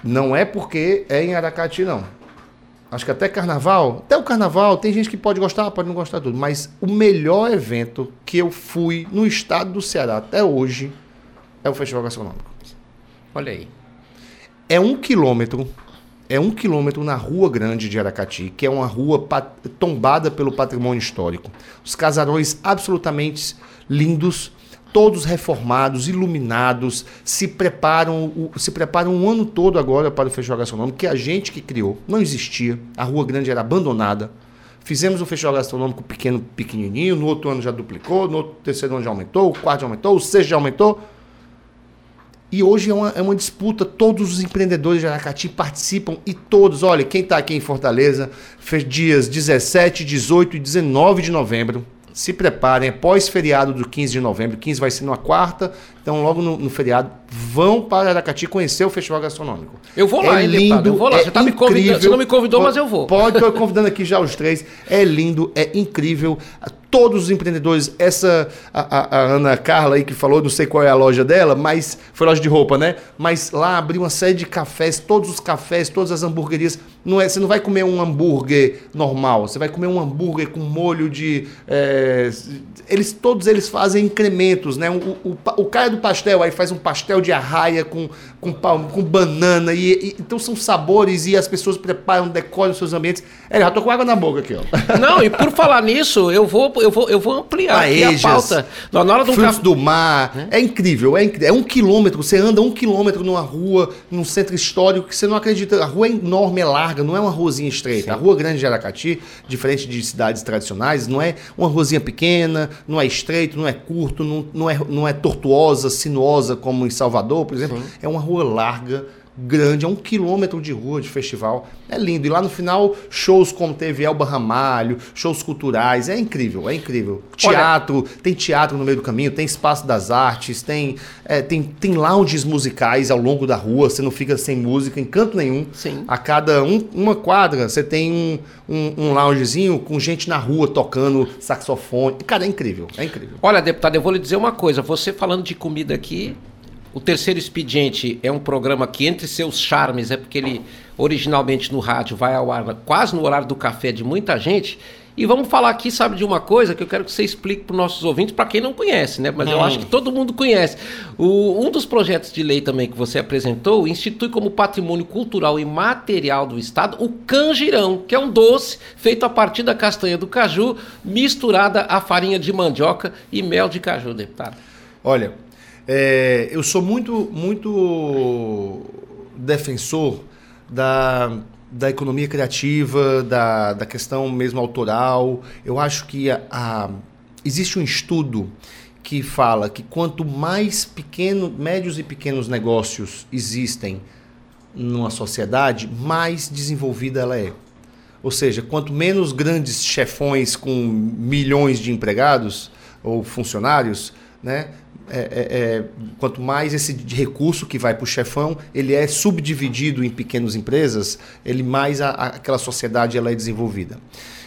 Não é porque é em Aracati, não. Acho que até o carnaval, tem gente que pode gostar, pode não gostar, tudo. Mas o melhor evento que eu fui no estado do Ceará até hoje é o Festival Gastronômico. Olha aí. É um quilômetro na Rua Grande de Aracati, que é uma rua tombada pelo patrimônio histórico. Os casarões absolutamente lindos, todos reformados, iluminados, se preparam um ano todo agora para o Festival Gastronômico, que a gente que criou, não existia, a Rua Grande era abandonada, fizemos um Festival Gastronômico pequenininho, no outro ano já duplicou, no terceiro ano já aumentou, o quarto já aumentou, o sexto já aumentou, e hoje é uma disputa, todos os empreendedores de Aracati participam, e todos, olha, quem está aqui em Fortaleza, fez dias 17, 18 e 19 de novembro, se preparem, após feriado do 15 de novembro, 15 vai ser numa quarta, então logo no feriado, vão para Aracati conhecer o Festival Gastronômico. Eu vou lá, hein, deputado? Eu vou lá, você tá me convidando, você não me convidou, mas eu vou. Pode, estou convidando aqui já os 3, é lindo, é incrível, todos os empreendedores, a Ana Carla aí que falou, não sei qual é a loja dela, mas foi loja de roupa, né? Mas lá abriu uma série de cafés, todas as hamburguerias, você não vai comer um hambúrguer normal, você vai comer um hambúrguer com molho de... Todos eles fazem incrementos, né? O cara do pastel aí faz um pastel de arraia com banana, então são sabores e as pessoas preparam, decoram seus ambientes. Já tô com água na boca aqui, ó. Não, e por falar nisso, eu vou ampliar aqui a pauta. Na hora do fluxo do mar, é incrível, é um quilômetro, você anda um quilômetro numa rua, num centro histórico que você não acredita, a rua é enorme, é larga, não é uma ruazinha estreita. Sim. A Rua Grande de Aracati, diferente de cidades tradicionais, não é uma ruazinha pequena, não é estreito, não é curto, não é tortuosa, sinuosa como em Salvador, por exemplo. Sim. É uma rua larga, grande, é 1 quilômetro de rua de festival, é lindo. E lá no final, shows como teve Elba Ramalho, shows culturais, é incrível. Teatro, olha, tem teatro no meio do caminho, tem espaço das artes, tem lounges musicais ao longo da rua, você não fica sem música em canto nenhum. Sim. A cada uma quadra, você tem um loungezinho com gente na rua tocando saxofone. Cara, é incrível. Olha, deputado, eu vou lhe dizer uma coisa, você falando de comida aqui, o Terceiro Expediente é um programa que, entre seus charmes, é porque ele originalmente no rádio vai ao ar quase no horário do café de muita gente, E vamos falar aqui, sabe, de uma coisa que eu quero que você explique para os nossos ouvintes, para quem não conhece, né? Mas eu acho que todo mundo conhece. Um dos projetos de lei também que você apresentou institui como patrimônio cultural e material do Estado o canjirão, que é um doce feito a partir da castanha do caju, misturada à farinha de mandioca e mel de caju, deputado. Olha, eu sou muito defensor da economia criativa, da questão mesmo autoral. Eu acho que existe um estudo que fala que quanto mais médios e pequenos negócios existem numa sociedade, mais desenvolvida ela é. Ou seja, quanto menos grandes chefões com milhões de empregados ou funcionários, né? Quanto mais esse recurso que vai para o chefão, ele é subdividido em pequenas empresas, ele mais aquela sociedade ela é desenvolvida.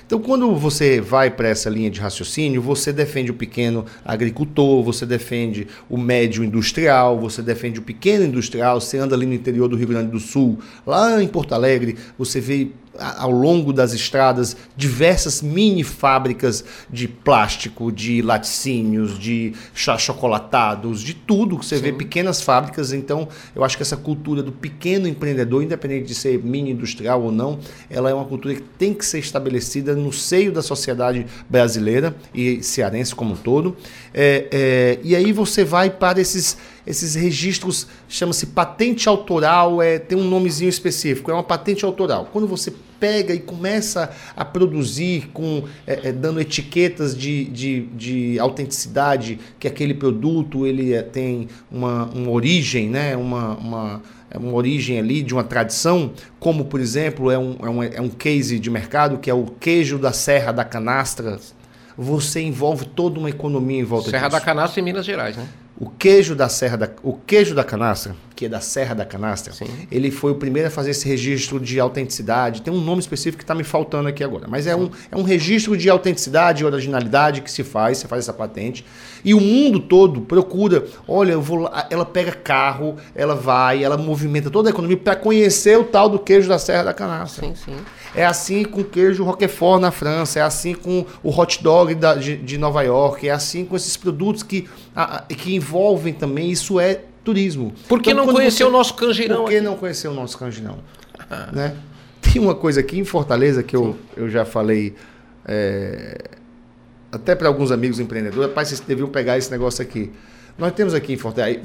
Então, quando você vai para essa linha de raciocínio, você defende o pequeno agricultor, você defende o médio industrial, você defende o pequeno industrial, você anda ali no interior do Rio Grande do Sul, lá em Porto Alegre, você vê ao longo das estradas diversas mini fábricas de plástico, de laticínios, de chocolatados, de tudo que você vê, pequenas fábricas. Então, eu acho que essa cultura do pequeno empreendedor, independente de ser mini industrial ou não, ela é uma cultura que tem que ser estabelecida no seio da sociedade brasileira e cearense como um todo. E aí você vai para esses registros, chama-se patente autoral, tem um nomezinho específico, é uma patente autoral. Quando você pega e começa a produzir, dando etiquetas de autenticidade, que aquele produto ele tem uma origem, né? uma origem ali de uma tradição, como, por exemplo, é um case de mercado, que é o queijo da Serra da Canastra. Você envolve toda uma economia em volta Serra disso. Serra da Canastra em Minas Gerais, né? O queijo da Canastra, que é da Serra da Canastra, sim, ele foi o primeiro a fazer esse registro de autenticidade. Tem um nome específico que está me faltando aqui agora, mas é um registro de autenticidade e originalidade que você faz essa patente. E o mundo todo procura, olha, ela pega carro, ela movimenta toda a economia para conhecer o tal do queijo da Serra da Canastra. Sim, sim. É assim com o queijo Roquefort na França, é assim com o hot dog de Nova York, é assim com esses produtos que envolvem também, isso é turismo. Por que então, não conhecer o nosso canjirão? Por que não conhecer o nosso canjirão? Né? Tem uma coisa aqui em Fortaleza que eu já falei, até para alguns amigos empreendedores, rapaz, vocês deviam pegar esse negócio aqui. Nós temos aqui em Fortaleza,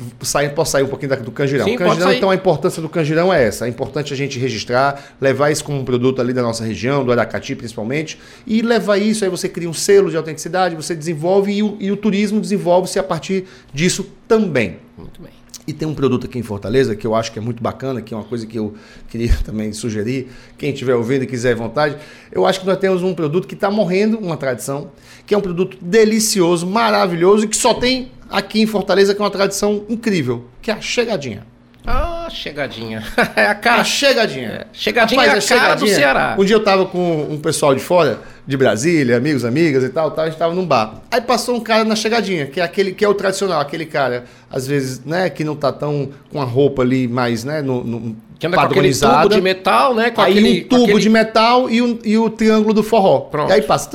posso sair um pouquinho do canjirão. Sim, canjirão, então a importância do canjirão é essa. É importante a gente registrar, levar isso como um produto ali da nossa região, do Aracati principalmente, e levar isso, aí você cria um selo de autenticidade, você desenvolve e o turismo desenvolve-se a partir disso também. Muito bem. E tem um produto aqui em Fortaleza que eu acho que é muito bacana, que é uma coisa que eu queria também sugerir. Quem estiver ouvindo e quiser à vontade, eu acho que nós temos um produto que está morrendo, uma tradição, que é um produto delicioso, maravilhoso, e que só tem aqui em Fortaleza, que é uma tradição incrível, que é a chegadinha. Ah, chegadinha. É a cara. A chegadinha. É. Chegadinha, rapaz, é a cara do Ceará. Um dia eu estava com um pessoal de fora, de Brasília, amigos, amigas e tal, a gente estava num bar. Aí passou um cara na chegadinha, que é aquele que é o tradicional, aquele cara, às vezes, né, que não tá tão com a roupa ali mais, né, no que anda padronizada. Com aquele tubo de metal, né? De metal e o triângulo do forró. Pronto. E aí passa.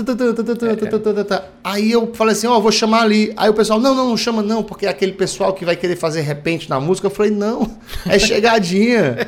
Aí eu falei assim, vou chamar ali. Aí o pessoal, não chama não, porque é aquele pessoal que vai querer fazer repente na música. Eu falei, não, é chegadinha.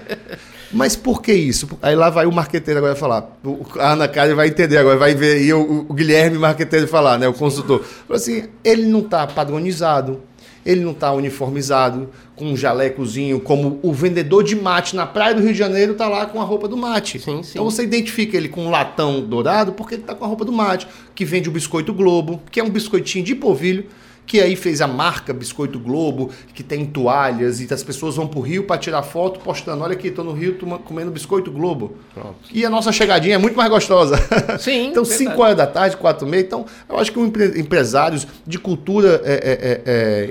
Mas por que isso? Aí lá vai o marqueteiro agora falar. A Ana Karen vai entender agora, vai ver aí o Guilherme marqueteiro falar, né? O consultor. Falou assim, ele não tá padronizado. Ele não está uniformizado, com um jalecozinho, como o vendedor de mate na praia do Rio de Janeiro está lá com a roupa do mate. Sim, sim. Então você identifica ele com um latão dourado porque ele está com a roupa do mate, que vende o Biscoito Globo, que é um biscoitinho de polvilho, que aí fez a marca Biscoito Globo, que tem toalhas, e as pessoas vão pro Rio para tirar foto, postando, olha aqui, estou no Rio, comendo Biscoito Globo. Pronto. E a nossa chegadinha é muito mais gostosa. Sim, então, 5 horas da tarde, 4h30, então, eu acho que empresários de cultura,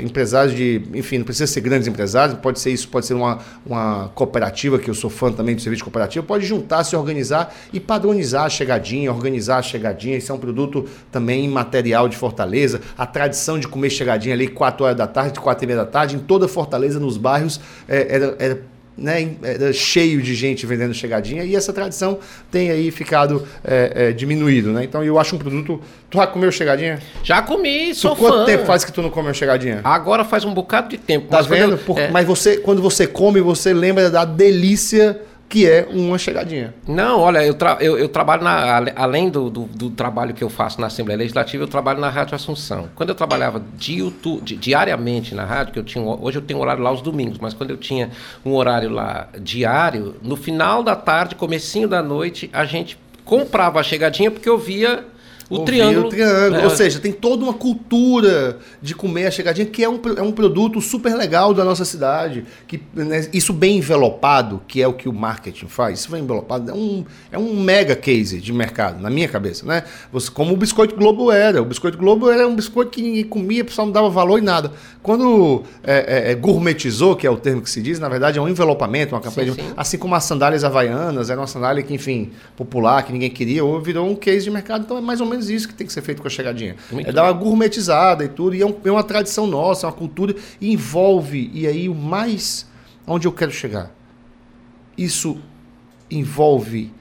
empresários de, enfim, não precisa ser grandes empresários, pode ser isso, pode ser uma cooperativa, que eu sou fã também do serviço de cooperativa, pode juntar, se organizar e padronizar a chegadinha, organizar a chegadinha, isso é um produto também imaterial de Fortaleza, a tradição de comer chegadinha ali 4 horas da tarde, 4h30 da tarde, em toda Fortaleza, nos bairros, era né, cheio de gente vendendo chegadinha, e essa tradição tem aí ficado diminuído, né? Então eu acho um produto... Tu já comeu chegadinha? Já comi, sou fã. Quanto tempo faz que tu não comeu chegadinha? Agora faz um bocado de tempo. Tá vendo? Mas você, quando você come, você lembra da delícia que é uma chegadinha. Não, olha, eu trabalho, além do trabalho que eu faço na Assembleia Legislativa, eu trabalho na Rádio Assunção. Quando eu trabalhava diariamente na rádio, que hoje eu tenho horário lá aos domingos, mas quando eu tinha um horário lá diário, no final da tarde, comecinho da noite, a gente comprava a chegadinha porque eu via... O triângulo. Ou seja, tem toda uma cultura de comer a chegadinha, que é um produto super legal da nossa cidade. Que, né, isso bem envelopado, que é o que o marketing faz, isso bem envelopado, é um mega case de mercado, na minha cabeça, né? Você, como o Biscoito Globo era. O Biscoito Globo era um biscoito que ninguém comia, o pessoal não dava valor e nada. Quando gourmetizou, que é o termo que se diz, na verdade é um envelopamento, uma campanha. Sim, sim. Assim como as sandálias havaianas, era uma sandália que, enfim, popular, que ninguém queria, ou virou um case de mercado, então é mais ou menos isso que tem que ser feito com a chegadinha. Muito dar uma gourmetizada e tudo, e é uma tradição nossa, é uma cultura, e envolve, e aí o mais, onde eu quero chegar, isso envolve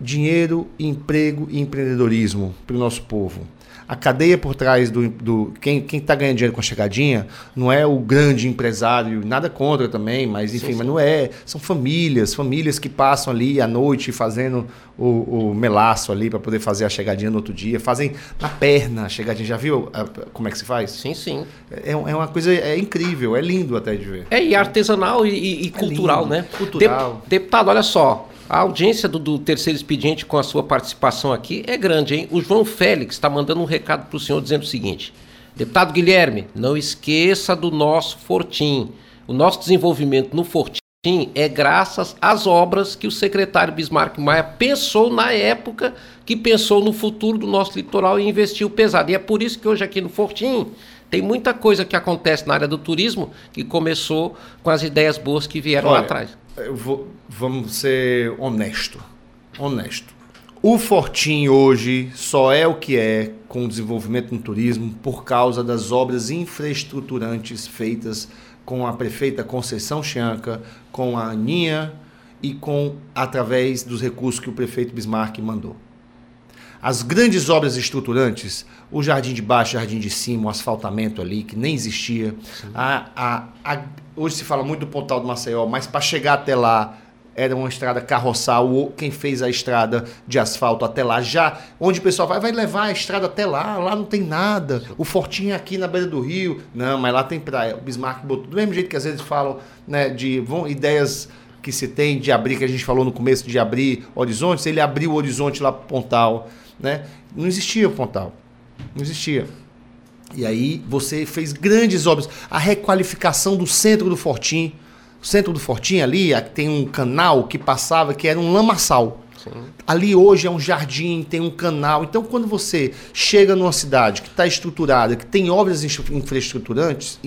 dinheiro, emprego e empreendedorismo para o nosso povo. A cadeia por trás do quem está ganhando dinheiro com a chegadinha não é o grande empresário, nada contra também, mas enfim, sim, sim. Mas não é. São famílias que passam ali à noite fazendo o melaço ali para poder fazer a chegadinha no outro dia, fazem na perna a chegadinha. Já viu como é que se faz? Sim, sim. É uma coisa incrível, é lindo até de ver. É, e artesanal e cultural, lindo, né? Cultural. Deputado, olha só. A audiência do Terceiro Expediente com a sua participação aqui é grande, hein? O João Félix está mandando um recado para o senhor dizendo o seguinte: deputado Guilherme, não esqueça do nosso Fortim. O nosso desenvolvimento no Fortim é graças às obras que o secretário Bismarck Maia pensou na época, que pensou no futuro do nosso litoral e investiu pesado. E é por isso que hoje aqui no Fortim tem muita coisa que acontece na área do turismo que começou com as ideias boas que vieram lá atrás. Vamos ser honesto. O Fortim hoje só é o que é com o desenvolvimento no turismo por causa das obras infraestruturantes feitas com a prefeita Conceição Chianca, com a Aninha e através dos recursos que o prefeito Bismarck mandou. As grandes obras estruturantes, o jardim de baixo, o jardim de cima, o asfaltamento ali, que nem existia. Hoje se fala muito do Pontal do Maceió, mas para chegar até lá era uma estrada carroçal, ou quem fez a estrada de asfalto até lá, já onde o pessoal vai levar a estrada até lá, lá não tem nada. O Fortinho é aqui na beira do rio, não, mas lá tem praia. O Bismarck botou, do mesmo jeito que às vezes falam, né, ideias... que se tem de abrir, que a gente falou no começo, de abrir horizontes, ele abriu o horizonte lá para o Pontal, né? Não existia o Pontal, não existia. E aí você fez grandes obras, a requalificação do centro do Fortim, o centro do Fortim ali, tem um canal que passava, que era um lamaçal. Sim. Ali hoje é um jardim, tem um canal. Então quando você chega numa cidade que está estruturada, que tem obras infraestruturantes,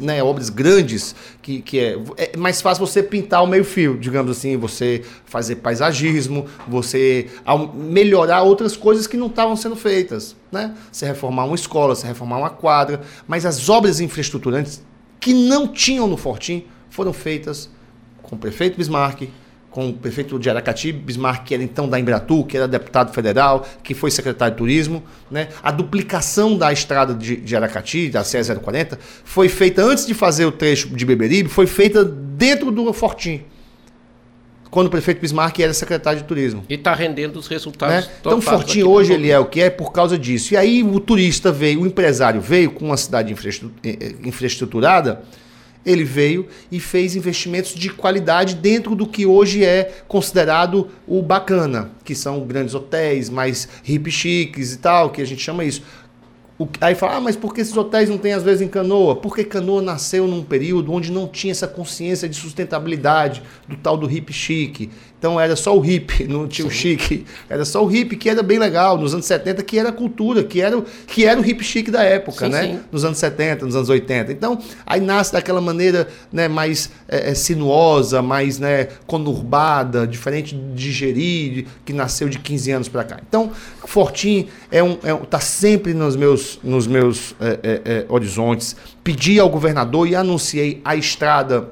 né, obras grandes, que é mais fácil você pintar o meio fio, digamos assim, você fazer paisagismo, você melhorar outras coisas que não estavam sendo feitas, né? Você reformar uma escola, você reformar uma quadra, mas as obras infraestruturantes que não tinham no Fortim foram feitas com o prefeito Bismarck, com o prefeito de Aracati, Bismarck, que era então da Embratur, que era deputado federal, que foi secretário de turismo, né? A duplicação da estrada de Aracati, da CE 040, foi feita antes de fazer o trecho de Beberibe, foi feita dentro do Fortim, quando o prefeito Bismarck era secretário de turismo. E está rendendo os resultados. Né? Então o Fortim hoje ele é o que é por causa disso. E aí o turista veio, o empresário veio com uma cidade infraestruturada, ele veio e fez investimentos de qualidade dentro do que hoje é considerado o bacana, que são grandes hotéis, mais hip chiques e tal, que a gente chama isso. Aí fala, mas por que esses hotéis não têm às vezes em Canoa? Porque Canoa nasceu num período onde não tinha essa consciência de sustentabilidade do tal do hip chique. Então era só o hip, não tinha o chique. Era só o hip, que era bem legal, nos anos 70, que era a cultura, que era o hip chique da época, sim, né? Sim. Nos anos 70, nos anos 80. Então aí nasce daquela maneira, né, mais sinuosa, mais, né, conurbada, diferente de Jeri, que nasceu de 15 anos para cá. Então Fortim tá sempre nos meus horizontes. Pedi ao governador e anunciei a estrada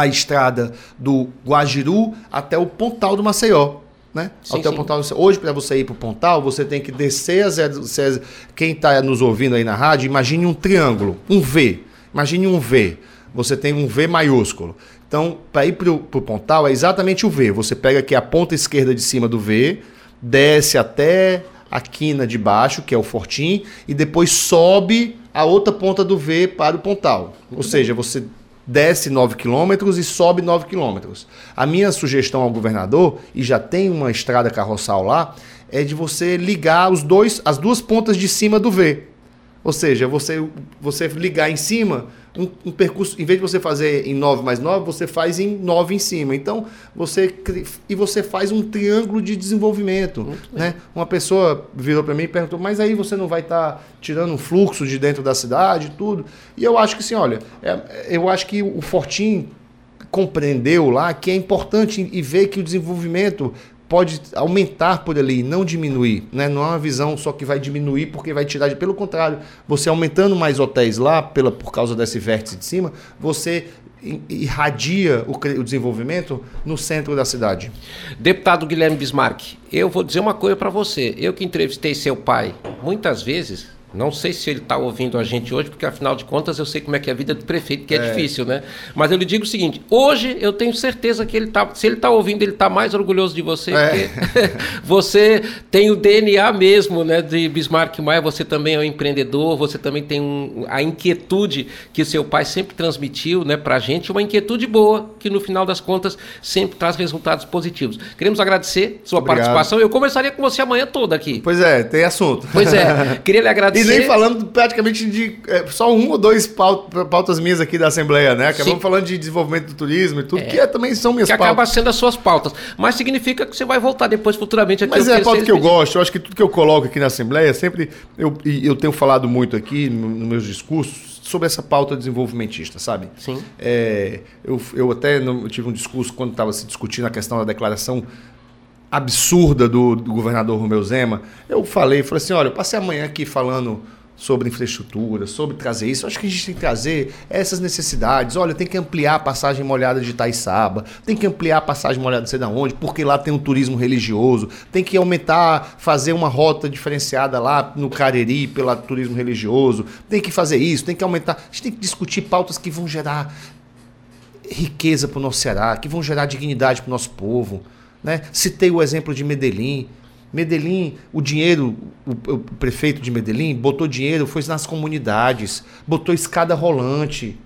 a estrada do Guajiru até o Pontal do Maceió. Né? Sim, até o Pontal do Maceió. Hoje, para você ir para o Pontal, você tem que descer quem está nos ouvindo aí na rádio, imagine um triângulo, um V. Imagine um V. Você tem um V maiúsculo. Então, para ir para o Pontal, é exatamente o V. Você pega aqui a ponta esquerda de cima do V, desce até a quina de baixo, que é o Fortim, e depois sobe a outra ponta do V para o Pontal. Ou seja, você desce 9 quilômetros e sobe 9 quilômetros. A minha sugestão ao governador, e já tem uma estrada carroçal lá, é de você ligar as duas pontas de cima do V. Ou seja, você ligar em cima um percurso, em vez de você fazer em 9 mais 9, você faz em 9 em cima. Então, você faz um triângulo de desenvolvimento. Né? Uma pessoa virou para mim e perguntou, mas aí você não vai estar tirando um fluxo de dentro da cidade e tudo? E eu acho que sim, olha, eu acho que o Fortim compreendeu lá que é importante e ver que o desenvolvimento pode aumentar por ali, não diminuir, né? Não é uma visão só que vai diminuir porque vai tirar, pelo contrário, você aumentando mais hotéis lá, por causa desse vértice de cima, você irradia o desenvolvimento no centro da cidade. Deputado Guilherme Bismarck, eu vou dizer uma coisa para você, eu que entrevistei seu pai muitas vezes, não sei se ele está ouvindo a gente hoje, porque afinal de contas eu sei como é que é a vida do prefeito, que é difícil, né? Mas eu lhe digo o seguinte, hoje eu tenho certeza que ele está, se ele está ouvindo, ele está mais orgulhoso de você, porque você tem o DNA mesmo, né, de Bismarck Maia, você também é um empreendedor, você também tem a inquietude que seu pai sempre transmitiu, né, para a gente, uma inquietude boa, que no final das contas sempre traz resultados positivos. Queremos agradecer sua participação, eu conversaria com você amanhã toda aqui. Pois é, tem assunto. Pois é, queria lhe agradecer. E nem falando praticamente de só um ou dois pautas minhas aqui da Assembleia, né? Acabamos falando de desenvolvimento do turismo e tudo, que também são minhas pautas. Que acaba sendo as suas pautas. Mas significa que você vai voltar depois, futuramente, aqui. Mas é a pauta que eu gosto. Eu acho que tudo que eu coloco aqui na Assembleia, sempre eu tenho falado muito aqui nos meus discursos sobre essa pauta desenvolvimentista, sabe? Sim. Eu até tive um discurso quando estava se discutindo a questão da declaração absurda do governador Romeu Zema, eu falei assim, olha, eu passei amanhã aqui falando sobre infraestrutura, sobre trazer isso, eu acho que a gente tem que trazer essas necessidades, olha, tem que ampliar a passagem molhada de Itaiçaba, tem que ampliar a passagem molhada de sei de onde, porque lá tem um turismo religioso, tem que aumentar, fazer uma rota diferenciada lá no Cariri pelo turismo religioso, tem que fazer isso, tem que aumentar, a gente tem que discutir pautas que vão gerar riqueza para o nosso Ceará, que vão gerar dignidade para o nosso povo. Né? Citei o exemplo de Medellín. O dinheiro, o prefeito de Medellín botou dinheiro, foi nas comunidades, botou escada rolante.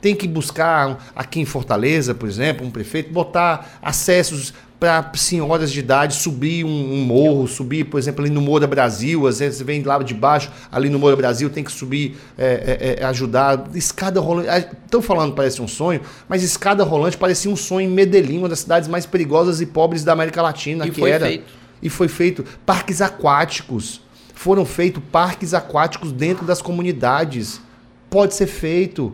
Tem que buscar aqui em Fortaleza, por exemplo, um prefeito, botar acessos para senhoras de idade subir um morro, subir, por exemplo, ali no Moura Brasil, às vezes vem lá de baixo, ali no Moura Brasil tem que subir, ajudar, escada rolante, estão falando parece um sonho, mas escada rolante parecia um sonho em Medellín, uma das cidades mais perigosas e pobres da América Latina, E foi feito. Parques aquáticos, foram feitos parques aquáticos dentro das comunidades, pode ser feito,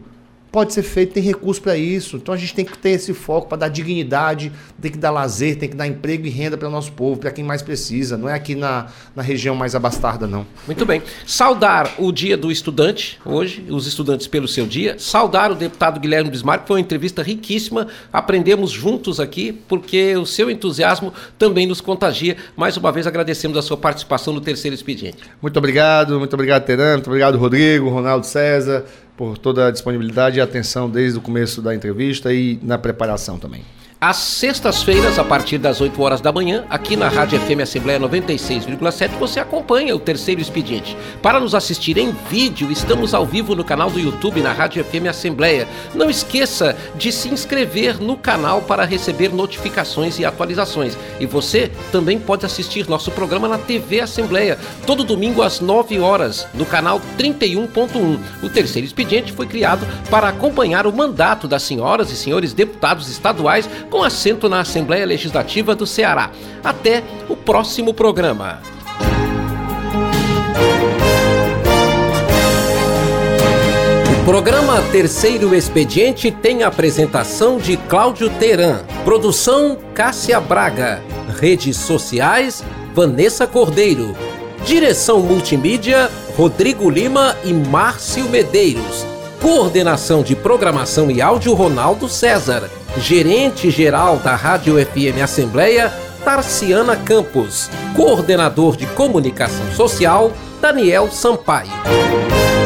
tem recurso para isso. Então a gente tem que ter esse foco para dar dignidade, tem que dar lazer, tem que dar emprego e renda para o nosso povo, para quem mais precisa. Não é aqui na região mais abastarda, não. Muito bem. Saudar o Dia do Estudante, hoje, os estudantes pelo seu dia. Saudar o deputado Guilherme Bismarck, foi uma entrevista riquíssima. Aprendemos juntos aqui, porque o seu entusiasmo também nos contagia. Mais uma vez agradecemos a sua participação no Terceiro Expediente. Muito obrigado, Teran, muito obrigado, Rodrigo, Ronaldo César, por toda a disponibilidade e atenção desde o começo da entrevista e na preparação também. Às sextas-feiras, a partir das 8 horas da manhã, aqui na Rádio FM Assembleia 96,7, você acompanha o Terceiro Expediente. Para nos assistir em vídeo, estamos ao vivo no canal do YouTube na Rádio FM Assembleia. Não esqueça de se inscrever no canal para receber notificações e atualizações. E você também pode assistir nosso programa na TV Assembleia, todo domingo às 9 horas, no canal 31.1. O Terceiro Expediente foi criado para acompanhar o mandato das senhoras e senhores deputados estaduais com assento na Assembleia Legislativa do Ceará. Até o próximo programa. O programa Terceiro Expediente tem a apresentação de Cláudio Teran. Produção Cássia Braga. Redes sociais Vanessa Cordeiro. Direção multimídia Rodrigo Lima e Márcio Medeiros. Coordenação de Programação e Áudio, Ronaldo César. Gerente-geral da Rádio FM Assembleia, Tarciana Campos. Coordenador de Comunicação Social, Daniel Sampaio.